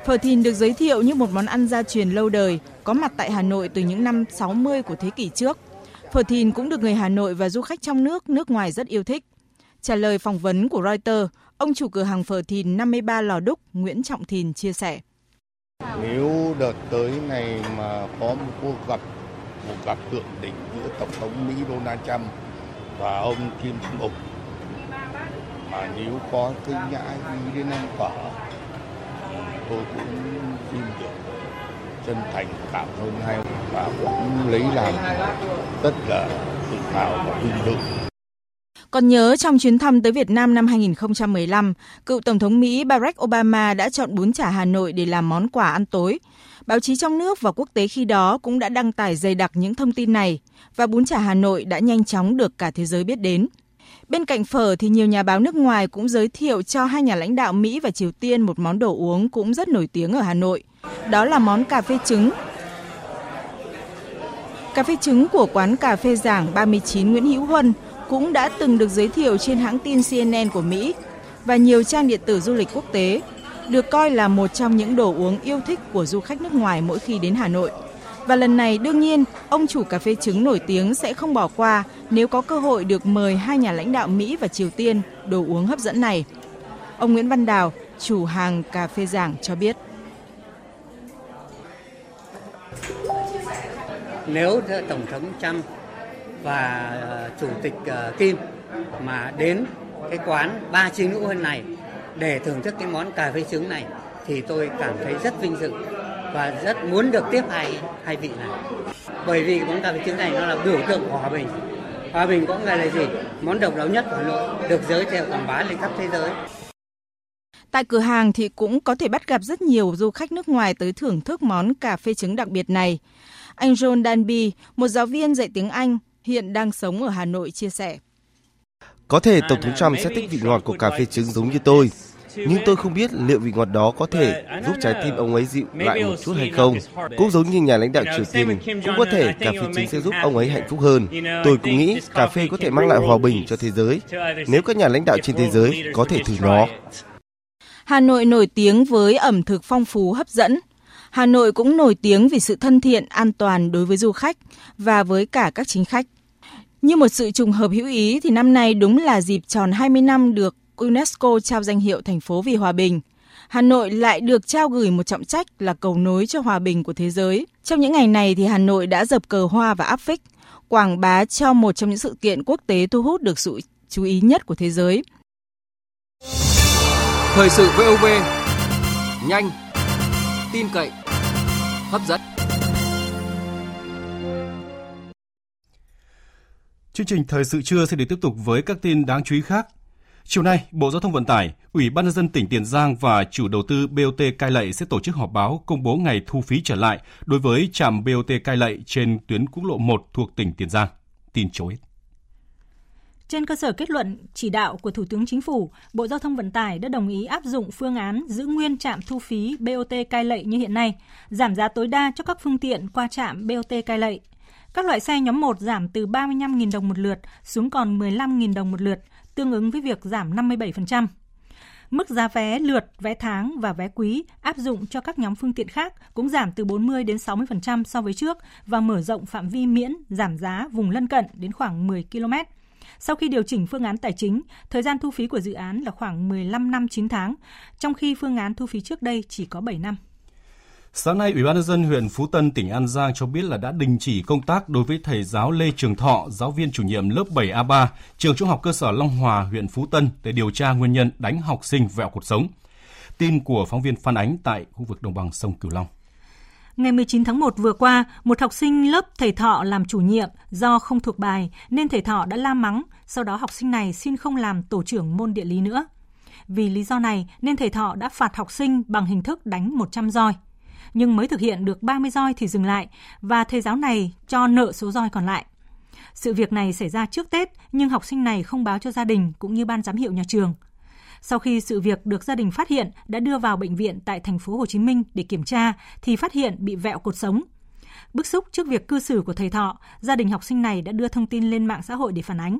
Phở Thìn được giới thiệu như một món ăn gia truyền lâu đời, có mặt tại Hà Nội từ những năm 60 của thế kỷ trước. Phở Thìn cũng được người Hà Nội và du khách trong nước, nước ngoài rất yêu thích. Trả lời phỏng vấn của Reuters, ông chủ cửa hàng phở Thìn 53 Lò Đúc, Nguyễn Trọng Thìn chia sẻ. Nếu đợt tới này mà có một cuộc gặp thượng đỉnh giữa Tổng thống Mỹ Donald Trump và ông Kim Jong-un, mà nếu có cái nhãi đi đến ăn phở, tôi cũng tin được. Chân thành cảm ơn hai ông và cũng lấy làm rất là tự hào và vinh dự. Còn nhớ trong chuyến thăm tới Việt Nam năm 2015, cựu Tổng thống Mỹ Barack Obama đã chọn bún chả Hà Nội để làm món quà ăn tối. Báo chí trong nước và quốc tế khi đó cũng đã đăng tải dày đặc những thông tin này và bún chả Hà Nội đã nhanh chóng được cả thế giới biết đến. Bên cạnh phở thì nhiều nhà báo nước ngoài cũng giới thiệu cho hai nhà lãnh đạo Mỹ và Triều Tiên một món đồ uống cũng rất nổi tiếng ở Hà Nội. Đó là món cà phê trứng. Cà phê trứng của quán cà phê Giảng 39 Nguyễn Hữu Huân cũng đã từng được giới thiệu trên hãng tin CNN của Mỹ và nhiều trang điện tử du lịch quốc tế, được coi là một trong những đồ uống yêu thích của du khách nước ngoài mỗi khi đến Hà Nội. Và lần này đương nhiên, ông chủ cà phê trứng nổi tiếng sẽ không bỏ qua nếu có cơ hội được mời hai nhà lãnh đạo Mỹ và Triều Tiên đồ uống hấp dẫn này. Ông Nguyễn Văn Đào, chủ hàng cà phê Giảng cho biết. Nếu Tổng thống Trump và Chủ tịch Kim mà đến cái quán 39 Nguyễn Huân này để thưởng thức cái món cà phê trứng này thì tôi cảm thấy rất vinh dự và rất muốn được tiếp hai vị này. Bởi vì món cà phê trứng này nó là biểu tượng của hòa bình. Hòa bình có nghĩa là gì? Món độc đáo nhất của Hà Nội được giới thiệu quảng bá lên khắp thế giới. Tại cửa hàng thì cũng có thể bắt gặp rất nhiều du khách nước ngoài tới thưởng thức món cà phê trứng đặc biệt này. Anh John Danby, một giáo viên dạy tiếng Anh, hiện đang sống ở Hà Nội, chia sẻ. Có thể Tổng thống Trump sẽ thích vị ngọt của cà phê trứng giống như tôi, nhưng tôi không biết liệu vị ngọt đó có thể giúp trái tim ông ấy dịu lại một chút hay không. Cũng giống như nhà lãnh đạo Triều Tiên, cũng có thể cà phê trứng sẽ giúp ông ấy hạnh phúc hơn. Tôi cũng nghĩ cà phê có thể mang lại hòa bình cho thế giới, nếu các nhà lãnh đạo trên thế giới có thể thử nó. Hà Nội nổi tiếng với ẩm thực phong phú hấp dẫn. Hà Nội cũng nổi tiếng vì sự thân thiện, an toàn đối với du khách và với cả các chính khách. Như một sự trùng hợp hữu ý thì năm nay đúng là dịp tròn 20 năm được UNESCO trao danh hiệu thành phố vì hòa bình. Hà Nội lại được trao gửi một trọng trách là cầu nối cho hòa bình của thế giới. Trong những ngày này thì Hà Nội đã dập cờ hoa và áp phích, quảng bá cho một trong những sự kiện quốc tế thu hút được sự chú ý nhất của thế giới. Thời sự VOV, nhanh, tin cậy, hấp dẫn. Chương trình Thời sự trưa sẽ được tiếp tục với các tin đáng chú ý khác. Chiều nay, Bộ Giao thông Vận tải, Ủy ban nhân dân tỉnh Tiền Giang và chủ đầu tư BOT Cai Lậy sẽ tổ chức họp báo công bố ngày thu phí trở lại đối với trạm BOT Cai Lậy trên tuyến quốc lộ 1 thuộc tỉnh Tiền Giang. Tin chối. Trên cơ sở kết luận chỉ đạo của Thủ tướng Chính phủ, Bộ Giao thông Vận tải đã đồng ý áp dụng phương án giữ nguyên trạm thu phí BOT Cai Lậy như hiện nay, giảm giá tối đa cho các phương tiện qua trạm BOT Cai Lậy. Các loại xe nhóm 1 giảm từ 35.000 đồng một lượt xuống còn 15.000 đồng một lượt, tương ứng với việc giảm 57%. Mức giá vé lượt, vé tháng và vé quý áp dụng cho các nhóm phương tiện khác cũng giảm từ 40 đến 60% so với trước và mở rộng phạm vi miễn giảm giá vùng lân cận đến khoảng 10 km. Sau khi điều chỉnh phương án tài chính, thời gian thu phí của dự án là khoảng 15 năm 9 tháng, trong khi phương án thu phí trước đây chỉ có 7 năm. Sáng nay, Ủy ban nhân dân huyện Phú Tân, tỉnh An Giang cho biết là đã đình chỉ công tác đối với thầy giáo Lê Trường Thọ, giáo viên chủ nhiệm lớp 7A3, trường Trung học cơ sở Long Hòa, huyện Phú Tân để điều tra nguyên nhân đánh học sinh vẹo cột sống. Tin của phóng viên Phan Ánh tại khu vực đồng bằng sông Cửu Long. Ngày 19 tháng 1 vừa qua, một học sinh lớp thầy Thọ làm chủ nhiệm do không thuộc bài nên thầy Thọ đã la mắng, sau đó học sinh này xin không làm tổ trưởng môn địa lý nữa. Vì lý do này nên thầy Thọ đã phạt học sinh bằng hình thức đánh 100 roi. Nhưng mới thực hiện được 30 roi thì dừng lại và thầy giáo này cho nợ số roi còn lại. Sự việc này xảy ra trước Tết nhưng học sinh này không báo cho gia đình cũng như ban giám hiệu nhà trường. Sau khi sự việc được gia đình phát hiện đã đưa vào bệnh viện tại thành phố Hồ Chí Minh để kiểm tra thì phát hiện bị vẹo cột sống. Bức xúc trước việc cư xử của thầy Thọ, gia đình học sinh này đã đưa thông tin lên mạng xã hội để phản ánh.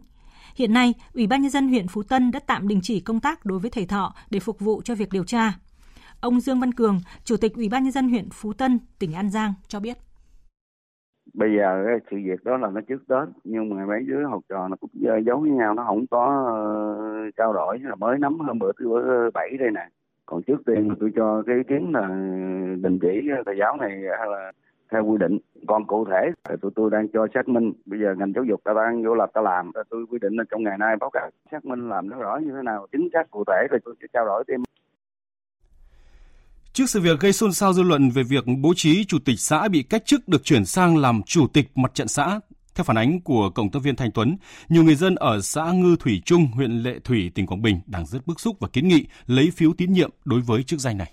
Hiện nay, Ủy ban nhân dân huyện Phú Tân đã tạm đình chỉ công tác đối với thầy Thọ để phục vụ cho việc điều tra. Ông Dương Văn Cường, Chủ tịch Ủy ban nhân dân huyện Phú Tân, tỉnh An Giang cho biết. Bây giờ sự việc đó là nó trước Tết, nhưng mà mấy đứa học trò nó cũng giấu với nhau, nó không có trao đổi, là mới nắm hôm bữa thứ 7 đây nè. Còn trước tiên tôi cho cái ý kiến là đình chỉ thầy giáo này là theo quy định. Còn cụ thể thì tôi đang cho xác minh. Bây giờ ngành giáo dục ta đang vô lập ta làm, tôi quy định là trong ngày nay báo cáo xác minh làm nó rõ như thế nào, chính xác cụ thể thì tôi sẽ trao đổi thêm. Trước sự việc gây xôn xao dư luận về việc bố trí chủ tịch xã bị cách chức được chuyển sang làm chủ tịch mặt trận xã, theo phản ánh của cộng tác viên Thanh Tuấn, nhiều người dân ở xã Ngư Thủy Trung, huyện Lệ Thủy, tỉnh Quảng Bình đang rất bức xúc và kiến nghị lấy phiếu tín nhiệm đối với chức danh này.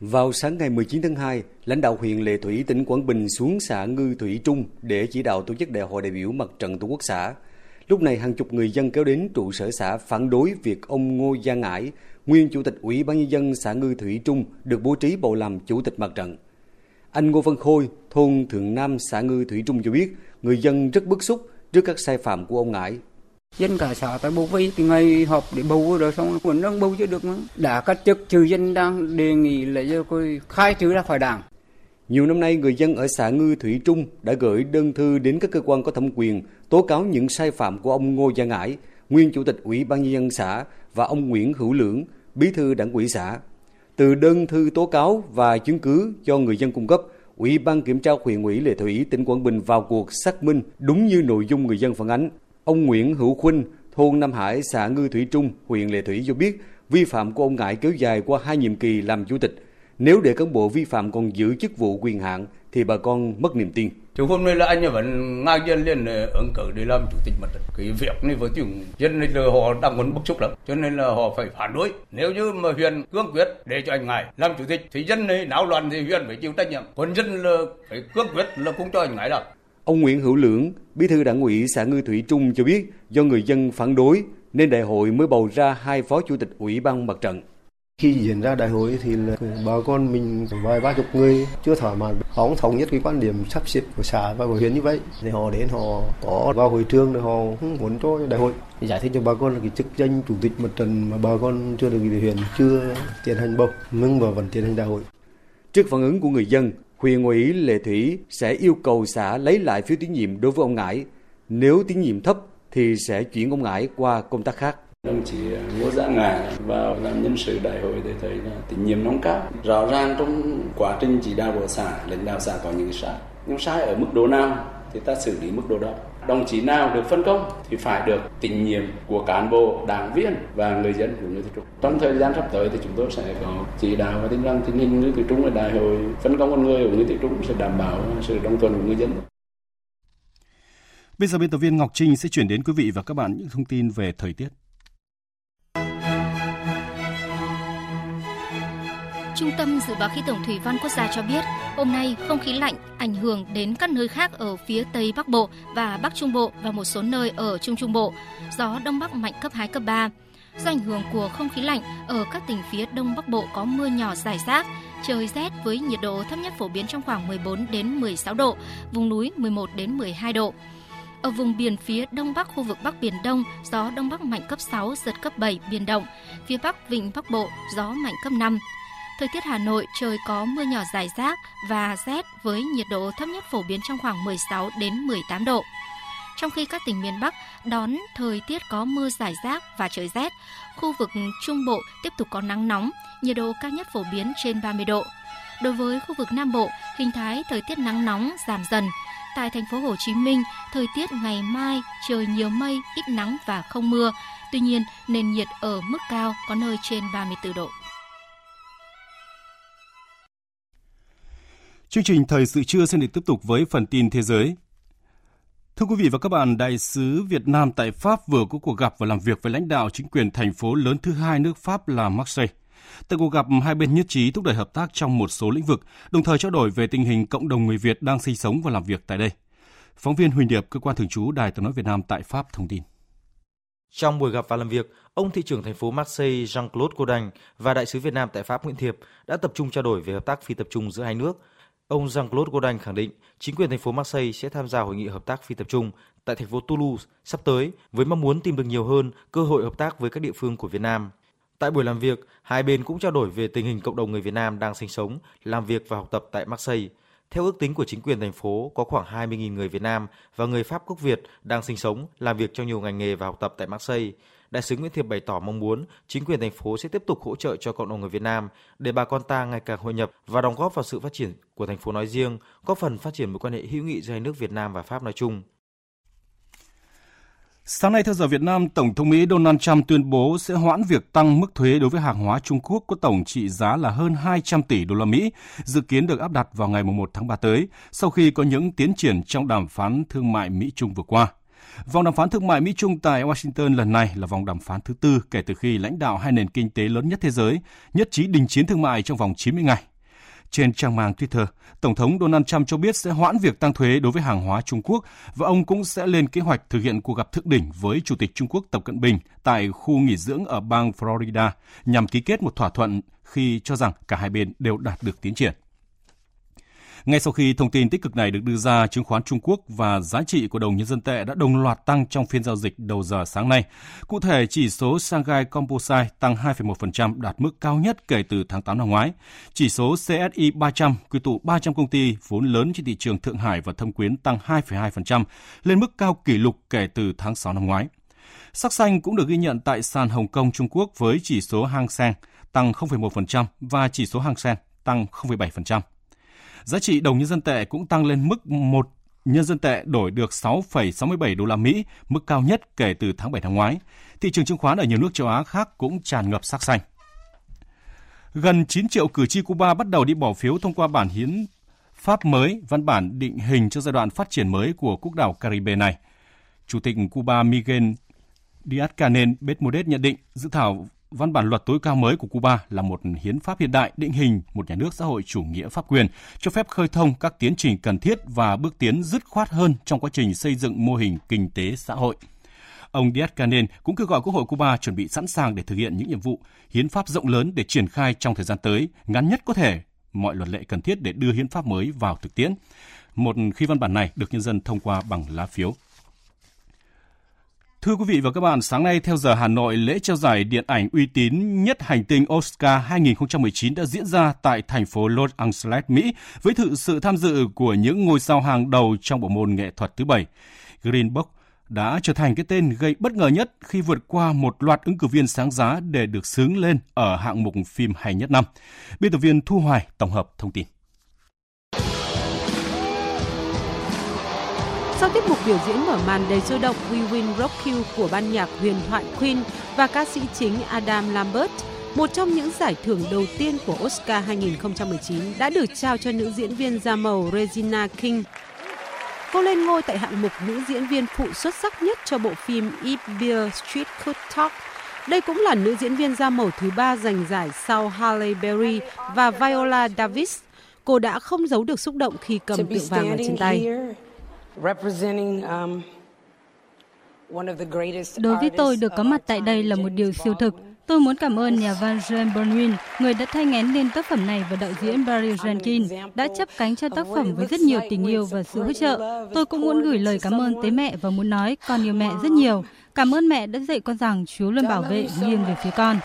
Vào sáng ngày 19 tháng 2, lãnh đạo huyện Lệ Thủy, tỉnh Quảng Bình xuống xã Ngư Thủy Trung để chỉ đạo tổ chức đại hội đại biểu mặt trận Tổ quốc xã. Lúc này hàng chục người dân kéo đến trụ sở xã phản đối việc ông Ngô Gia Ngãi, nguyên chủ tịch Ủy ban nhân dân xã Ngư Thủy Trung được bố trí bầu làm chủ tịch mặt trận. Anh Ngô Văn Khôi, thôn Thượng Nam, xã Ngư Thủy Trung cho biết người dân rất bức xúc trước các sai phạm của ông Ngãi. Dân cả xã tại bầu vây từ ngày họp để bầu rồi xong còn đang bầu chưa được nữa. Đã cách chức trừ dân đang đề nghị là khai trừ ra khỏi đảng. Nhiều năm nay người dân ở xã Ngư Thủy Trung đã gửi đơn thư đến các cơ quan có thẩm quyền tố cáo những sai phạm của ông Ngô Gia Ngãi, nguyên chủ tịch Ủy ban nhân dân xã và ông Nguyễn Hữu Lưỡng, bí thư đảng ủy xã. Từ đơn thư tố cáo và chứng cứ do người dân cung cấp, Ủy ban kiểm tra huyện ủy Lệ Thủy, tỉnh Quảng Bình vào cuộc xác minh đúng như nội dung người dân phản ánh. Ông Nguyễn Hữu Khuynh, thôn Nam Hải, xã Ngư Thủy Trung, huyện Lệ Thủy cho biết vi phạm của ông Ngãi kéo dài qua 2 nhiệm kỳ làm chủ tịch. Nếu để cán bộ vi phạm còn giữ chức vụ quyền hạn thì bà con mất niềm tin. Chứ hôm nay là anh vẫn ngang nhiên lên ứng cử để làm chủ tịch mặt trận. Cái việc này với chúng dân này là họ đang muốn bức xúc lắm, cho nên là họ phải phản đối. Nếu như mà Huyền cương quyết để cho anh Ngãi làm chủ tịch thì dân này náo loạn thì Huyền phải chịu trách nhiệm, còn dân là phải cương quyết là không cho anh Ngãi làm. Ông Nguyễn Hữu Lưỡng, bí thư đảng ủy xã Ngư Thủy Trung cho biết do người dân phản đối nên đại hội mới bầu ra 2 phó chủ tịch ủy ban mặt trận. Khi diễn ra đại hội thì là bà con mình vài 30 người chưa thỏa mãn, họ không thống nhất cái quan điểm sắp xếp của xã và của huyện như vậy, thì họ đến họ có vào hội trường để họ không muốn cho đại hội. Thì giải thích cho bà con là cái chức danh chủ tịch mặt trận mà bà con chưa được ủy huyện chưa tiến hành bầu, nhưng mà vẫn tiến hành đại hội. Trước phản ứng của người dân, huyện ủy Lệ Thủy sẽ yêu cầu xã lấy lại phiếu tín nhiệm đối với ông Ngãi. Nếu tín nhiệm thấp thì sẽ chuyển ông Ngãi qua công tác khác. Đồng chí Ngô Gia Ngãi vào làm nhân sự đại hội thì thấy là tín nhiệm nóng cao. Rõ ràng trong quá trình chỉ đạo của xã, lãnh đạo xã có những sai. Nhưng sai ở mức độ nào thì ta xử lý mức độ đó. Đồng chí nào được phân công thì phải được tín nhiệm của cán bộ, đảng viên và người dân của Ngư Thủy Trung. Trong thời gian sắp tới thì chúng tôi sẽ có chỉ đạo và tin rằng tình hình Ngư Thủy Trung ở đại hội, phân công con người của Ngư Thủy Trung sẽ đảm bảo sự đồng thuận của người dân. Bây giờ biên tập viên Ngọc Trinh sẽ chuyển đến quý vị và các bạn những thông tin về thời tiết. Trung tâm Dự báo Khí tượng Thủy văn Quốc gia cho biết, hôm nay không khí lạnh ảnh hưởng đến các nơi khác ở phía Tây Bắc Bộ và Bắc Trung Bộ và một số nơi ở Trung Trung Bộ. Gió Đông Bắc mạnh cấp 2, cấp 3. Do ảnh hưởng của không khí lạnh, ở các tỉnh phía Đông Bắc Bộ có mưa nhỏ rải rác, trời rét với nhiệt độ thấp nhất phổ biến trong khoảng 14 đến 16 độ, vùng núi 11 đến 12 độ. Ở vùng biển phía Đông Bắc, khu vực Bắc Biển Đông, gió Đông Bắc mạnh cấp 6, giật cấp 7, biển động. Phía Bắc Vịnh Bắc Bộ, gió mạnh cấp 5. Thời tiết Hà Nội trời có mưa nhỏ rải rác và rét với nhiệt độ thấp nhất phổ biến trong khoảng 16 đến 18 độ. Trong khi các tỉnh miền Bắc đón thời tiết có mưa rải rác và trời rét, khu vực Trung Bộ tiếp tục có nắng nóng, nhiệt độ cao nhất phổ biến trên 30 độ. Đối với khu vực Nam Bộ, hình thái thời tiết nắng nóng giảm dần. Tại thành phố Hồ Chí Minh, thời tiết ngày mai trời nhiều mây, ít nắng và không mưa. Tuy nhiên, nền nhiệt ở mức cao, có nơi trên 34 độ. Chương trình Thời sự trưa sẽ được tiếp tục với phần tin thế giới. Thưa quý vị và các bạn, Đại sứ Việt Nam tại Pháp vừa có cuộc gặp và làm việc với lãnh đạo chính quyền thành phố lớn thứ 2 nước Pháp là Marseille. Tại cuộc gặp, hai bên nhất trí thúc đẩy hợp tác trong một số lĩnh vực, đồng thời trao đổi về tình hình cộng đồng người Việt đang sinh sống và làm việc tại đây. Phóng viên Huỳnh Điệp, cơ quan thường trú Đài Tiếng nói Việt Nam tại Pháp thông tin. Trong buổi gặp và làm việc, ông thị trưởng thành phố Marseille Jean-Claude Gaudin và đại sứ Việt Nam tại Pháp Nguyễn Thiệp đã tập trung trao đổi về hợp tác phi tập trung giữa hai nước. Ông Jean-Claude Gaudin khẳng định chính quyền thành phố Marseille sẽ tham gia hội nghị hợp tác phi tập trung tại thành phố Toulouse sắp tới với mong muốn tìm được nhiều hơn cơ hội hợp tác với các địa phương của Việt Nam. Tại buổi làm việc, hai bên cũng trao đổi về tình hình cộng đồng người Việt Nam đang sinh sống, làm việc và học tập tại Marseille. Theo ước tính của chính quyền thành phố, có khoảng 20.000 người Việt Nam và người Pháp gốc Việt đang sinh sống, làm việc trong nhiều ngành nghề và học tập tại Marseille. Đại sứ Nguyễn Thiệp bày tỏ mong muốn chính quyền thành phố sẽ tiếp tục hỗ trợ cho cộng đồng người Việt Nam để bà con ta ngày càng hội nhập và đóng góp vào sự phát triển của thành phố nói riêng, góp phần phát triển mối quan hệ hữu nghị giữa hai nước Việt Nam và Pháp nói chung. Sáng nay theo giờ Việt Nam, Tổng thống Mỹ Donald Trump tuyên bố sẽ hoãn việc tăng mức thuế đối với hàng hóa Trung Quốc có tổng trị giá là hơn 200 tỷ đô la Mỹ, dự kiến được áp đặt vào ngày 1 tháng 3 tới, sau khi có những tiến triển trong đàm phán thương mại Mỹ-Trung vừa qua. Vòng đàm phán thương mại Mỹ-Trung tại Washington lần này là vòng đàm phán thứ 4 kể từ khi lãnh đạo hai nền kinh tế lớn nhất thế giới nhất trí đình chiến thương mại trong vòng 90 ngày. Trên trang mạng Twitter, Tổng thống Donald Trump cho biết sẽ hoãn việc tăng thuế đối với hàng hóa Trung Quốc và ông cũng sẽ lên kế hoạch thực hiện cuộc gặp thượng đỉnh với Chủ tịch Trung Quốc Tập Cận Bình tại khu nghỉ dưỡng ở bang Florida nhằm ký kết một thỏa thuận khi cho rằng cả hai bên đều đạt được tiến triển. Ngay sau khi thông tin tích cực này được đưa ra, chứng khoán Trung Quốc và giá trị của đồng nhân dân tệ đã đồng loạt tăng trong phiên giao dịch đầu giờ sáng nay. Cụ thể, chỉ số Shanghai Composite tăng 2,1% đạt mức cao nhất kể từ tháng 8 năm ngoái. Chỉ số CSI 300 quy tụ 300 công ty vốn lớn trên thị trường Thượng Hải và Thâm Quyến tăng 2,2% lên mức cao kỷ lục kể từ tháng 6 năm ngoái. Sắc xanh cũng được ghi nhận tại sàn Hồng Kông Trung Quốc với chỉ số Hang Seng tăng 0,1% và chỉ số Hang Seng tăng 0,7%. Giá trị đồng nhân dân tệ cũng tăng lên mức 1 nhân dân tệ đổi được 6,67 đô la Mỹ, mức cao nhất kể từ tháng 7 năm ngoái. Thị trường chứng khoán ở nhiều nước châu Á khác cũng tràn ngập sắc xanh. Gần 9 triệu cử tri Cuba bắt đầu đi bỏ phiếu thông qua bản hiến pháp mới, văn bản định hình cho giai đoạn phát triển mới của quốc đảo Caribe này. Chủ tịch Cuba Miguel Díaz-Canel Bermudez nhận định dự thảo văn bản luật tối cao mới của Cuba là một hiến pháp hiện đại định hình một nhà nước xã hội chủ nghĩa pháp quyền, cho phép khơi thông các tiến trình cần thiết và bước tiến dứt khoát hơn trong quá trình xây dựng mô hình kinh tế xã hội. Ông Díaz-Canel cũng kêu gọi Quốc hội Cuba chuẩn bị sẵn sàng để thực hiện những nhiệm vụ hiến pháp rộng lớn để triển khai trong thời gian tới, ngắn nhất có thể mọi luật lệ cần thiết để đưa hiến pháp mới vào thực tiễn, một khi văn bản này được nhân dân thông qua bằng lá phiếu. Thưa quý vị và các bạn, sáng nay theo giờ Hà Nội, lễ trao giải điện ảnh uy tín nhất hành tinh Oscar 2019 đã diễn ra tại thành phố Los Angeles, Mỹ với sự tham dự của những ngôi sao hàng đầu trong bộ môn nghệ thuật thứ 7. Green Book đã trở thành cái tên gây bất ngờ nhất khi vượt qua một loạt ứng cử viên sáng giá để được xướng lên ở hạng mục phim hay nhất năm. Biên tập viên Thu Hoài tổng hợp thông tin. Sau tiết mục biểu diễn mở màn đầy sôi động We Will Rock You của ban nhạc huyền thoại Queen và ca sĩ chính Adam Lambert, một trong những giải thưởng đầu tiên của Oscar 2019 đã được trao cho nữ diễn viên da màu Regina King. Cô lên ngôi tại hạng mục nữ diễn viên phụ xuất sắc nhất cho bộ phim If Beale Street Could Talk. Đây cũng là nữ diễn viên da màu thứ 3 giành giải sau Halle Berry và Viola Davis. Cô đã không giấu được xúc động khi cầm tượng vàng ở trên tay. Đối với tôi, được có mặt tại đây là một điều siêu thực. Tôi muốn cảm ơn nhà văn James Baldwin, người đã thay ngén nên tác phẩm này, và đạo diễn Barry Jenkins đã chắp cánh cho tác phẩm với rất nhiều tình yêu và sự hỗ trợ. Tôi cũng muốn gửi lời cảm ơn tới mẹ và muốn nói con yêu mẹ rất nhiều. Cảm ơn mẹ đã dạy con rằng Chúa luôn bảo vệ nghiêng về phía con.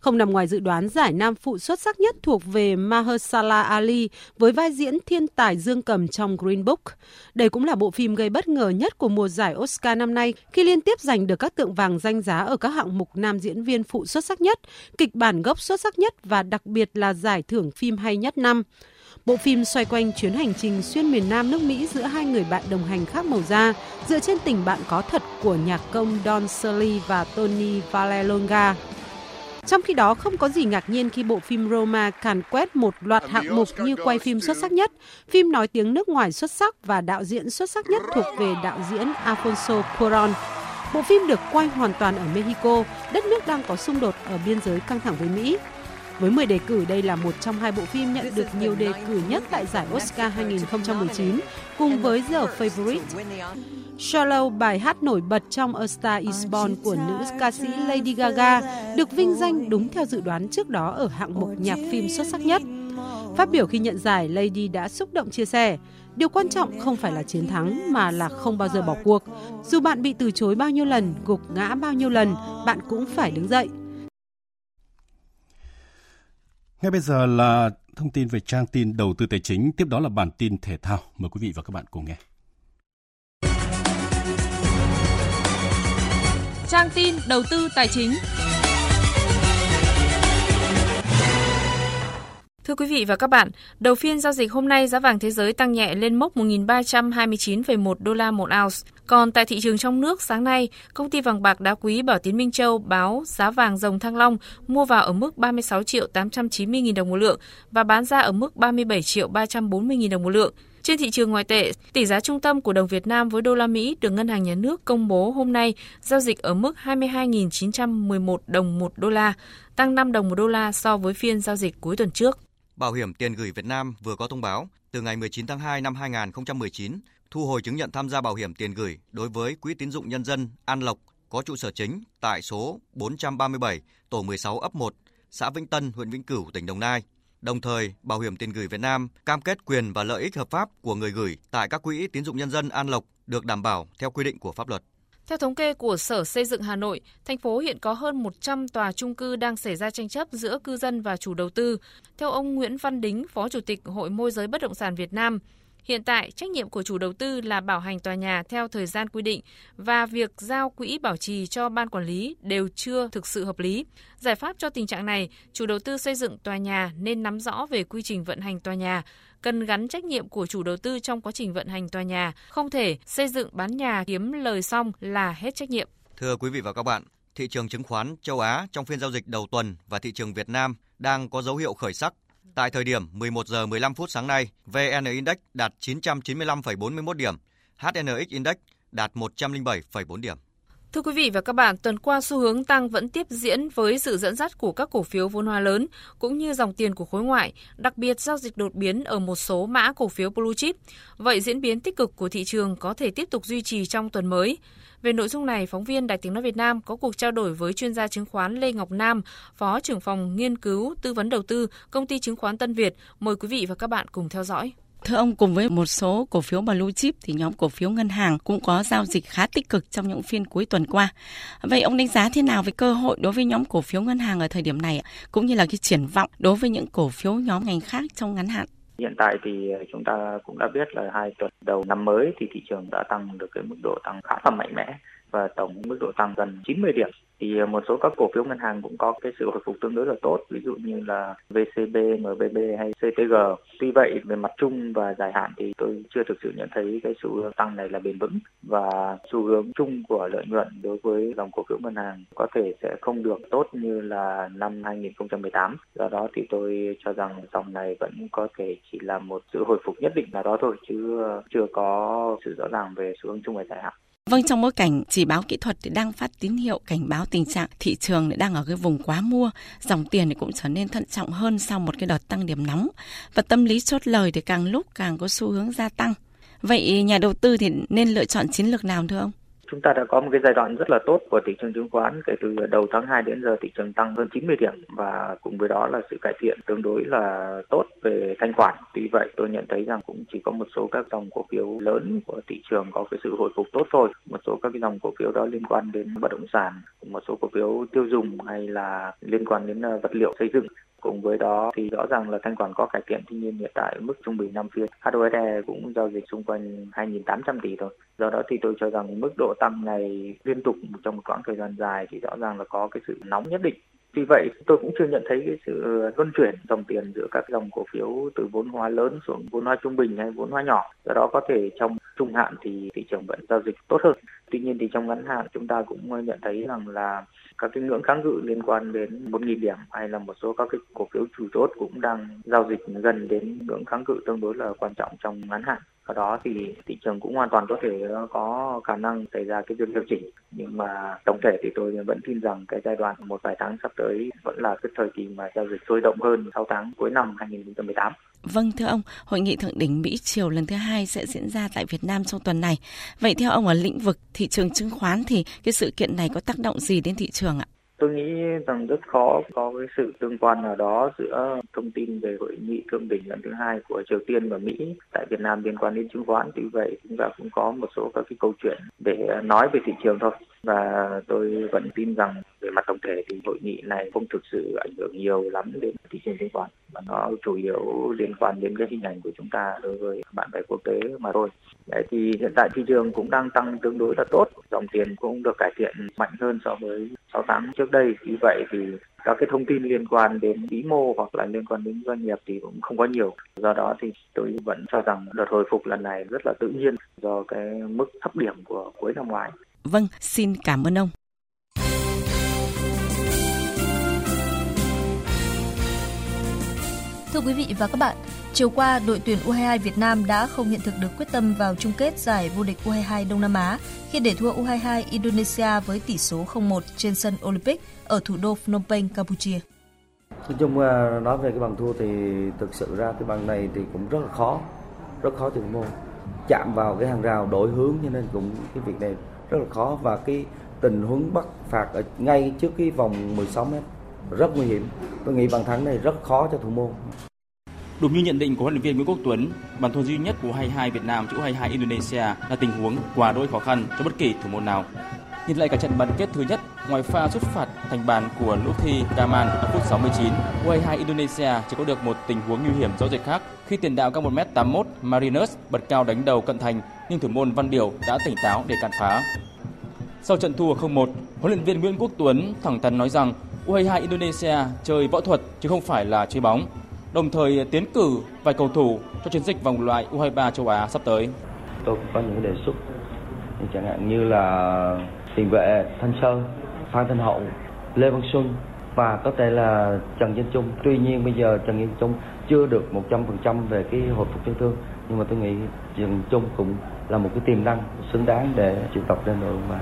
Không nằm ngoài dự đoán, giải nam phụ xuất sắc nhất thuộc về Mahershala Ali với vai diễn thiên tài dương cầm trong Green Book. Đây cũng là bộ phim gây bất ngờ nhất của mùa giải Oscar năm nay khi liên tiếp giành được các tượng vàng danh giá ở các hạng mục nam diễn viên phụ xuất sắc nhất, kịch bản gốc xuất sắc nhất và đặc biệt là giải thưởng phim hay nhất năm. Bộ phim xoay quanh chuyến hành trình xuyên miền Nam nước Mỹ giữa hai người bạn đồng hành khác màu da, dựa trên tình bạn có thật của nhạc công Don Shirley và Tony Vallelonga. Trong khi đó, không có gì ngạc nhiên khi bộ phim Roma càn quét một loạt hạng mục như quay phim xuất sắc nhất, phim nói tiếng nước ngoài xuất sắc và đạo diễn xuất sắc nhất thuộc về đạo diễn Alfonso Cuarón. Bộ phim được quay hoàn toàn ở Mexico, đất nước đang có xung đột ở biên giới căng thẳng với Mỹ. Với 10 đề cử, đây là một trong hai bộ phim nhận được nhiều đề cử nhất tại giải Oscar 2019, cùng với The Favorite. Shallow, bài hát nổi bật trong A Star Is Born của nữ ca sĩ Lady Gaga, được vinh danh đúng theo dự đoán trước đó ở hạng mục nhạc phim xuất sắc nhất. Phát biểu khi nhận giải, Lady đã xúc động chia sẻ, điều quan trọng không phải là chiến thắng mà là không bao giờ bỏ cuộc. Dù bạn bị từ chối bao nhiêu lần, gục ngã bao nhiêu lần, bạn cũng phải đứng dậy. Ngay bây giờ là thông tin về trang tin đầu tư tài chính, tiếp đó là bản tin thể thao. Mời quý vị và các bạn cùng nghe. Trang tin đầu tư tài chính. Thưa quý vị và các bạn, đầu phiên giao dịch hôm nay giá vàng thế giới tăng nhẹ lên mốc 1.329,1 đô la một ounce. Còn tại thị trường trong nước, sáng nay, công ty vàng bạc đá quý Bảo Tín Minh Châu báo giá vàng dòng Thăng Long mua vào ở mức 36.890.000 đồng một lượng và bán ra ở mức 37.340.000 đồng một lượng. Trên thị trường ngoại tệ, tỷ giá trung tâm của đồng Việt Nam với đô la Mỹ được Ngân hàng Nhà nước công bố hôm nay giao dịch ở mức 22.911 đồng một đô la, tăng 5 đồng một đô la so với phiên giao dịch cuối tuần trước. Bảo hiểm tiền gửi Việt Nam vừa có thông báo từ ngày 19 tháng 2 năm 2019 thu hồi chứng nhận tham gia bảo hiểm tiền gửi đối với Quỹ tín dụng nhân dân An Lộc có trụ sở chính tại số 437 tổ 16 ấp 1, xã Vĩnh Tân, huyện Vĩnh Cửu, tỉnh Đồng Nai. Đồng thời, Bảo hiểm tiền gửi Việt Nam cam kết quyền và lợi ích hợp pháp của người gửi tại các quỹ tín dụng nhân dân An Lộc được đảm bảo theo quy định của pháp luật. Theo thống kê của Sở Xây dựng Hà Nội, thành phố hiện có hơn 100 tòa chung cư đang xảy ra tranh chấp giữa cư dân và chủ đầu tư. Theo ông Nguyễn Văn Đính, Phó Chủ tịch Hội Môi giới Bất động sản Việt Nam, hiện tại trách nhiệm của chủ đầu tư là bảo hành tòa nhà theo thời gian quy định và việc giao quỹ bảo trì cho ban quản lý đều chưa thực sự hợp lý. Giải pháp cho tình trạng này, chủ đầu tư xây dựng tòa nhà nên nắm rõ về quy trình vận hành tòa nhà, cần gắn trách nhiệm của chủ đầu tư trong quá trình vận hành tòa nhà, không thể xây dựng bán nhà kiếm lời xong là hết trách nhiệm. Thưa quý vị và các bạn, thị trường chứng khoán châu Á trong phiên giao dịch đầu tuần và thị trường Việt Nam đang có dấu hiệu khởi sắc. Tại thời điểm 11 giờ 15 phút sáng nay, VN Index đạt 995,41 điểm, HNX Index đạt 107,4 điểm. Thưa quý vị và các bạn, tuần qua xu hướng tăng vẫn tiếp diễn với sự dẫn dắt của các cổ phiếu vốn hóa lớn cũng như dòng tiền của khối ngoại, đặc biệt giao dịch đột biến ở một số mã cổ phiếu blue chip. Vậy diễn biến tích cực của thị trường có thể tiếp tục duy trì trong tuần mới. Về nội dung này, phóng viên Đài Tiếng nói Việt Nam có cuộc trao đổi với chuyên gia chứng khoán Lê Ngọc Nam, Phó trưởng phòng nghiên cứu tư vấn đầu tư Công ty chứng khoán Tân Việt. Mời quý vị và các bạn cùng theo dõi. Thưa ông, cùng với một số cổ phiếu blue chip thì nhóm cổ phiếu ngân hàng cũng có giao dịch khá tích cực trong những phiên cuối tuần qua. Vậy ông đánh giá thế nào về cơ hội đối với nhóm cổ phiếu ngân hàng ở thời điểm này, cũng như là cái triển vọng đối với những cổ phiếu nhóm ngành khác trong ngắn hạn? Hiện tại thì chúng ta cũng đã biết là 2 tuần đầu năm mới thì thị trường đã tăng được cái mức độ tăng khá là mạnh mẽ và tổng mức độ tăng gần 90 điểm. Thì một số các cổ phiếu ngân hàng cũng có cái sự hồi phục tương đối là tốt, ví dụ như là VCB, MBB hay CTG. Tuy vậy về mặt chung và dài hạn thì tôi chưa thực sự nhận thấy cái xu hướng tăng này là bền vững và xu hướng chung của lợi nhuận đối với dòng cổ phiếu ngân hàng có thể sẽ không được tốt như là năm 2018. Do đó thì tôi cho rằng dòng này vẫn có thể chỉ là một sự hồi phục nhất định nào đó thôi, chứ chưa có sự rõ ràng về xu hướng chung và dài hạn. Vâng, trong bối cảnh chỉ báo kỹ thuật thì đang phát tín hiệu cảnh báo tình trạng thị trường đang ở cái vùng quá mua, dòng tiền thì cũng trở nên thận trọng hơn sau một cái đợt tăng điểm nóng và tâm lý chốt lời thì càng lúc càng có xu hướng gia tăng. Vậy nhà đầu tư thì nên lựa chọn chiến lược nào thưa ông? Chúng ta đã có một cái giai đoạn rất là tốt của thị trường chứng khoán, kể từ đầu tháng 2 đến giờ thị trường tăng hơn 90 điểm và cùng với đó là sự cải thiện tương đối là tốt về thanh khoản. Tuy vậy tôi nhận thấy rằng cũng chỉ có một số các dòng cổ phiếu lớn của thị trường có cái sự hồi phục tốt thôi. Một số các cái dòng cổ phiếu đó liên quan đến bất động sản, một số cổ phiếu tiêu dùng hay là liên quan đến vật liệu xây dựng. Cùng với đó thì rõ ràng là thanh khoản có cải thiện, tuy nhiên hiện tại mức trung bình 5 phiên HOSE cũng giao dịch xung quanh 2.800 tỷ thôi. Do đó thì tôi cho rằng mức độ tăng này liên tục trong một quãng thời gian dài thì rõ ràng là có cái sự nóng nhất định. Vì vậy tôi cũng chưa nhận thấy cái sự luân chuyển dòng tiền giữa các dòng cổ phiếu từ vốn hóa lớn xuống vốn hóa trung bình hay vốn hóa nhỏ. Do đó có thể trong trung hạn thì thị trường vẫn giao dịch tốt hơn. Tuy nhiên thì trong ngắn hạn chúng ta cũng nhận thấy rằng là các cái ngưỡng kháng cự liên quan đến 1.000 điểm hay là một số các cái cổ phiếu chủ chốt cũng đang giao dịch gần đến ngưỡng kháng cự tương đối là quan trọng trong ngắn hạn. Ở đó thì thị trường cũng hoàn toàn có thể có khả năng xảy ra cái việc điều chỉnh, nhưng mà tổng thể thì tôi vẫn tin rằng cái giai đoạn một vài tháng sắp tới vẫn là cái thời kỳ mà giao dịch sôi động hơn sau tháng cuối năm 2018. Vâng thưa ông, hội nghị thượng đỉnh Mỹ Triều lần thứ 2 sẽ diễn ra tại Việt Nam trong tuần này. Vậy theo ông ở lĩnh vực thị trường chứng khoán thì cái sự kiện này có tác động gì đến thị trường ạ? Tôi nghĩ rằng rất khó có cái sự tương quan nào đó giữa thông tin về hội nghị thượng đỉnh lần thứ 2 của Triều Tiên và Mỹ tại Việt Nam liên quan đến chứng khoán. Tuy vậy chúng ta cũng có một số các cái câu chuyện để nói về thị trường thôi. Và tôi vẫn tin rằng về mặt tổng thể thì hội nghị này không thực sự ảnh hưởng nhiều lắm đến thị trường chứng khoán. Mà nó chủ yếu liên quan đến cái hình ảnh của chúng ta đối với bạn bè quốc tế mà thôi. Đấy, thì hiện tại thị trường cũng đang tăng tương đối là tốt, dòng tiền cũng được cải thiện mạnh hơn so với 6 tháng trước đây. Vì vậy thì các cái thông tin liên quan đến vĩ mô hoặc là liên quan đến doanh nghiệp thì cũng không có nhiều. Do đó thì tôi vẫn cho rằng đợt hồi phục lần này rất là tự nhiên do cái mức thấp điểm của cuối năm ngoái. Vâng, xin cảm ơn ông. Thưa quý vị và các bạn, chiều qua đội tuyển U22 Việt Nam đã không hiện thực được quyết tâm vào chung kết giải vô địch U22 Đông Nam Á khi để thua U22 Indonesia với tỷ số 0-1 trên sân Olympic ở thủ đô Phnom Penh, Campuchia. Nói chung nói về cái bàn thua thì thực sự ra cái bàn này thì cũng rất là khó từng môn, chạm vào cái hàng rào đổi hướng cho nên cũng cái việc này rất là khó và cái tình huống bắt phạt ở ngay trước cái vòng 16m rất nguy hiểm. Tôi nghĩ bàn thắng này rất khó cho thủ môn. Đúng như nhận định của huấn luyện viên Nguyễn Quốc Tuấn, bàn thua duy nhất của U22 Việt Nam trước U22 Indonesia là tình huống quá đỗi khó khăn cho bất kỳ thủ môn nào. Nhìn lại cả trận bán kết thứ nhất, ngoài pha sút phạt thành bàn của Lutfi Kamal ở phút 69, U22 Indonesia chỉ có được một tình huống nguy hiểm rõ rệt khác khi tiền đạo cao 1m81 Marinus bật cao đánh đầu cận thành nhưng thủ môn Văn Điểu đã tỉnh táo để cản phá. Sau trận thua 0-1, huấn luyện viên Nguyễn Quốc Tuấn thẳng thắn nói rằng U22 Indonesia chơi võ thuật chứ không phải là chơi bóng, đồng thời tiến cử vài cầu thủ cho chiến dịch vòng loại U23 châu Á sắp tới. Tôi có những đề xuất, chẳng hạn như là tiền vệ Thanh Sơn Phan Thanh Hậu, Lê Văn Xuân và có thể là Trần Văn Trung. Tuy nhiên bây giờ Trần Văn Trung chưa được 100% về cái hồi phục chấn thương, nhưng mà tôi nghĩ Trần Trung cũng là một cái tiềm năng xứng đáng để triệu tập lên đội mà.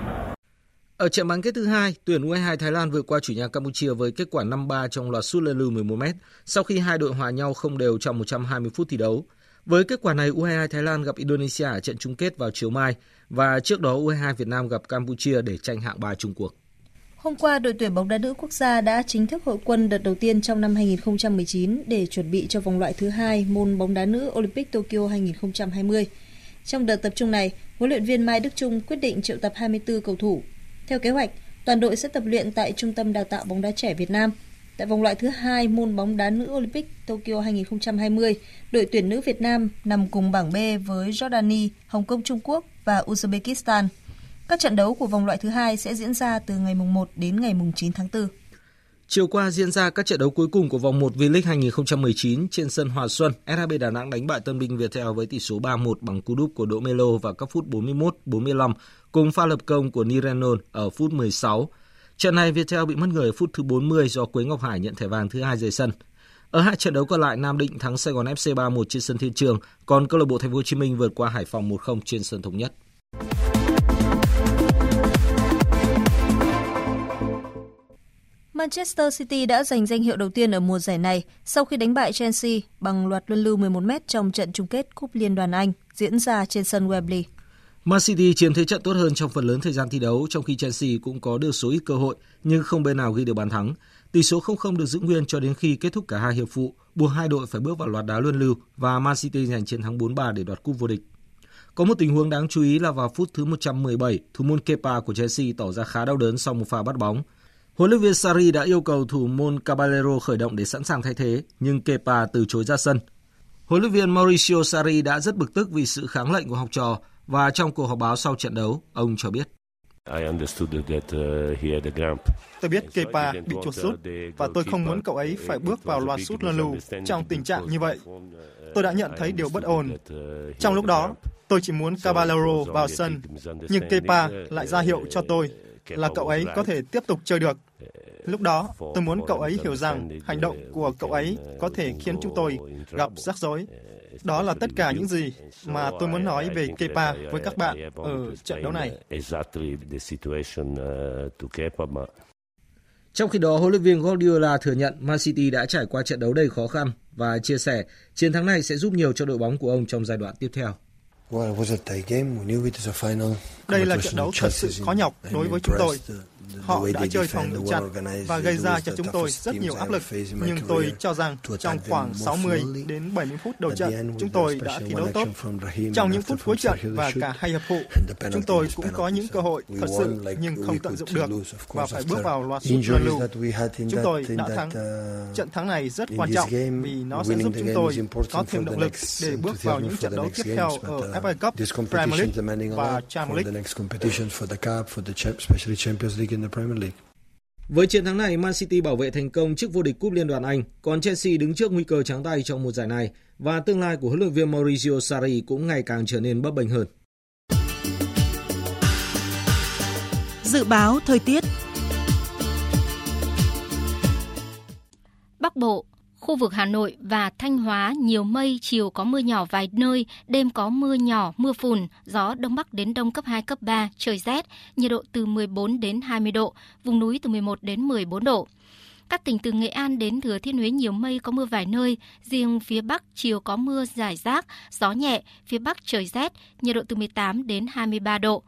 Ở trận bán kết thứ hai, tuyển U22 Thái Lan vượt qua chủ nhà Campuchia với kết quả 5-3 trong loạt sút lên lư 11m sau khi hai đội hòa nhau không đều trong 120 phút thi đấu. Với kết quả này, U22 Thái Lan gặp Indonesia ở trận chung kết vào chiều mai và trước đó U22 Việt Nam gặp Campuchia để tranh hạng 3 chung cuộc. Hôm qua, đội tuyển bóng đá nữ quốc gia đã chính thức hội quân đợt đầu tiên trong năm 2019 để chuẩn bị cho vòng loại thứ hai môn bóng đá nữ Olympic Tokyo 2020. Trong đợt tập trung này, huấn luyện viên Mai Đức Chung quyết định triệu tập 24 cầu thủ. Theo kế hoạch, toàn đội sẽ tập luyện tại Trung tâm Đào tạo bóng đá trẻ Việt Nam. Tại vòng loại thứ 2 môn bóng đá nữ Olympic Tokyo 2020, đội tuyển nữ Việt Nam nằm cùng bảng B với Jordani, Hồng Kông Trung Quốc và Uzbekistan. Các trận đấu của vòng loại thứ 2 sẽ diễn ra từ ngày 1 đến ngày 9 tháng 4. Chiều qua diễn ra các trận đấu cuối cùng của vòng 1 V-League 2019 trên sân Hòa Xuân. SHB Đà Nẵng đánh bại Tân Binh Viettel với tỷ số 3-1 bằng cú đúp của Đỗ Melo vào các phút 41, 45 cùng pha lập công của Nirenol ở phút 16. Trận này Viettel bị mất người ở phút thứ 40 do Quế Ngọc Hải nhận thẻ vàng thứ 2 rời sân. Ở hai trận đấu còn lại, Nam Định thắng Sài Gòn FC 3-1 trên sân Thiên Trường, còn câu lạc bộ Thành phố Hồ Chí Minh vượt qua Hải Phòng 1-0 trên sân Thống Nhất. Manchester City đã giành danh hiệu đầu tiên ở mùa giải này sau khi đánh bại Chelsea bằng loạt luân lưu 11m trong trận chung kết Cúp Liên đoàn Anh diễn ra trên sân Wembley. Man City chiếm thế trận tốt hơn trong phần lớn thời gian thi đấu, trong khi Chelsea cũng có được số ít cơ hội nhưng không bên nào ghi được bàn thắng. Tỷ số 0-0 được giữ nguyên cho đến khi kết thúc cả hai hiệp phụ, buộc hai đội phải bước vào loạt đá luân lưu và Man City giành chiến thắng 4-3 để đoạt cúp vô địch. Có một tình huống đáng chú ý là vào phút thứ 117, thủ môn Kepa của Chelsea tỏ ra khá đau đớn sau một pha bắt bóng. Huấn luyện viên Sarri đã yêu cầu thủ môn Caballero khởi động để sẵn sàng thay thế, nhưng Kepa từ chối ra sân. Huấn luyện viên Mauricio Sarri đã rất bực tức vì sự kháng lệnh của học trò và trong cuộc họp báo sau trận đấu, ông cho biết: Tôi biết Kepa bị chuột sút và tôi không muốn cậu ấy phải bước vào loạt sút luân lưu trong tình trạng như vậy. Tôi đã nhận thấy điều bất ổn. Trong lúc đó, tôi chỉ muốn Caballero vào sân, nhưng Kepa lại ra hiệu cho tôi là cậu ấy có thể tiếp tục chơi được. Lúc đó, tôi muốn cậu ấy hiểu rằng hành động của cậu ấy có thể khiến chúng tôi gặp rắc rối. Đó là tất cả những gì mà tôi muốn nói về Kepa với các bạn ở trận đấu này. Trong khi đó, huấn luyện viên Guardiola thừa nhận Man City đã trải qua trận đấu đầy khó khăn và chia sẻ chiến thắng này sẽ giúp nhiều cho đội bóng của ông trong giai đoạn tiếp theo. Đây là trận đấu thật sự khó nhọc đối với chúng tôi. Họ đã chơi phòng ngự chặt và gây ra cho chúng tôi rất nhiều áp lực, nhưng tôi cho rằng trong khoảng 60 đến 70 phút đầu trận, chúng tôi đã thi đấu tốt. Trong những phút cuối trận và cả hai hiệp phụ, chúng tôi cũng có những cơ hội thật sự nhưng không tận dụng được và phải bước vào loạt sút luân lưu. Chúng tôi đã thắng. Trận thắng này rất quan trọng vì nó sẽ giúp chúng tôi có thêm động lực để bước vào những trận đấu tiếp theo ở FA Cup, Premier League và Champions League. Với chiến thắng này, Man City bảo vệ thành công chức vô địch Cúp Liên đoàn Anh, còn Chelsea đứng trước nguy cơ trắng tay trong mùa giải này và tương lai của huấn luyện viên Mauricio Sarri cũng ngày càng trở nên bấp bênh hơn. Dự báo thời tiết. Bắc Bộ, khu vực Hà Nội và Thanh Hóa nhiều mây, chiều có mưa nhỏ vài nơi, đêm có mưa nhỏ, mưa phùn, gió Đông Bắc đến Đông cấp 2, cấp 3, trời rét, nhiệt độ từ 14 đến 20 độ, vùng núi từ 11 đến 14 độ. Các tỉnh từ Nghệ An đến Thừa Thiên Huế nhiều mây, có mưa vài nơi, riêng phía Bắc chiều có mưa rải rác, gió nhẹ, phía Bắc trời rét, nhiệt độ từ 18 đến 23 độ.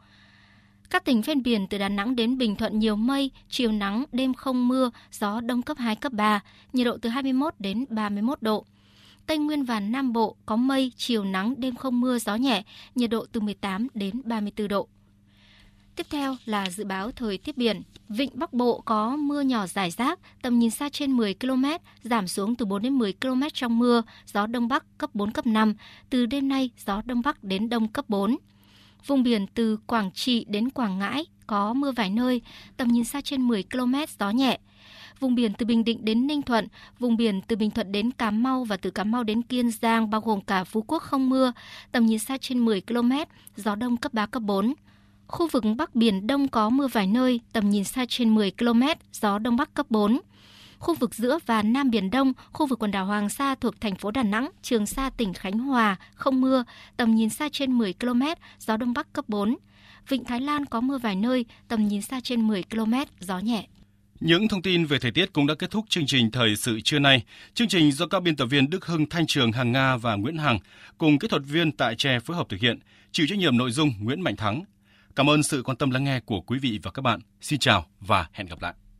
Các tỉnh ven biển từ Đà Nẵng đến Bình Thuận nhiều mây, chiều nắng, đêm không mưa, gió Đông cấp 2, cấp 3, nhiệt độ từ 21 đến 31 độ. Tây Nguyên và Nam Bộ có mây, chiều nắng, đêm không mưa, gió nhẹ, nhiệt độ từ 18 đến 34 độ. Tiếp theo là dự báo thời tiết biển. Vịnh Bắc Bộ có mưa nhỏ rải rác, tầm nhìn xa trên 10 km, giảm xuống từ 4 đến 10 km trong mưa, gió Đông Bắc cấp 4, cấp 5, từ đêm nay gió Đông Bắc đến Đông cấp 4. Vùng biển từ Quảng Trị đến Quảng Ngãi có mưa vài nơi, tầm nhìn xa trên 10 km, gió nhẹ. Vùng biển từ Bình Định đến Ninh Thuận, vùng biển từ Bình Thuận đến Cà Mau và từ Cà Mau đến Kiên Giang bao gồm cả Phú Quốc không mưa, tầm nhìn xa trên 10 km, gió đông cấp 3, cấp 4. Khu vực Bắc Biển Đông có mưa vài nơi, tầm nhìn xa trên 10 km, gió Đông Bắc cấp 4. Khu vực giữa và Nam Biển Đông, khu vực quần đảo Hoàng Sa thuộc thành phố Đà Nẵng, Trường Sa tỉnh Khánh Hòa, không mưa, tầm nhìn xa trên 10 km, gió Đông Bắc cấp 4. Vịnh Thái Lan có mưa vài nơi, tầm nhìn xa trên 10 km, gió nhẹ. Những thông tin về thời tiết cũng đã kết thúc chương trình Thời sự trưa nay. Chương trình do các biên tập viên Đức Hưng, Thanh Trường, Hằng Nga và Nguyễn Hằng cùng kỹ thuật viên Tại Tre phối hợp thực hiện, chịu trách nhiệm nội dung Nguyễn Mạnh Thắng. Cảm ơn sự quan tâm lắng nghe của quý vị và các bạn. Xin chào và hẹn gặp lại.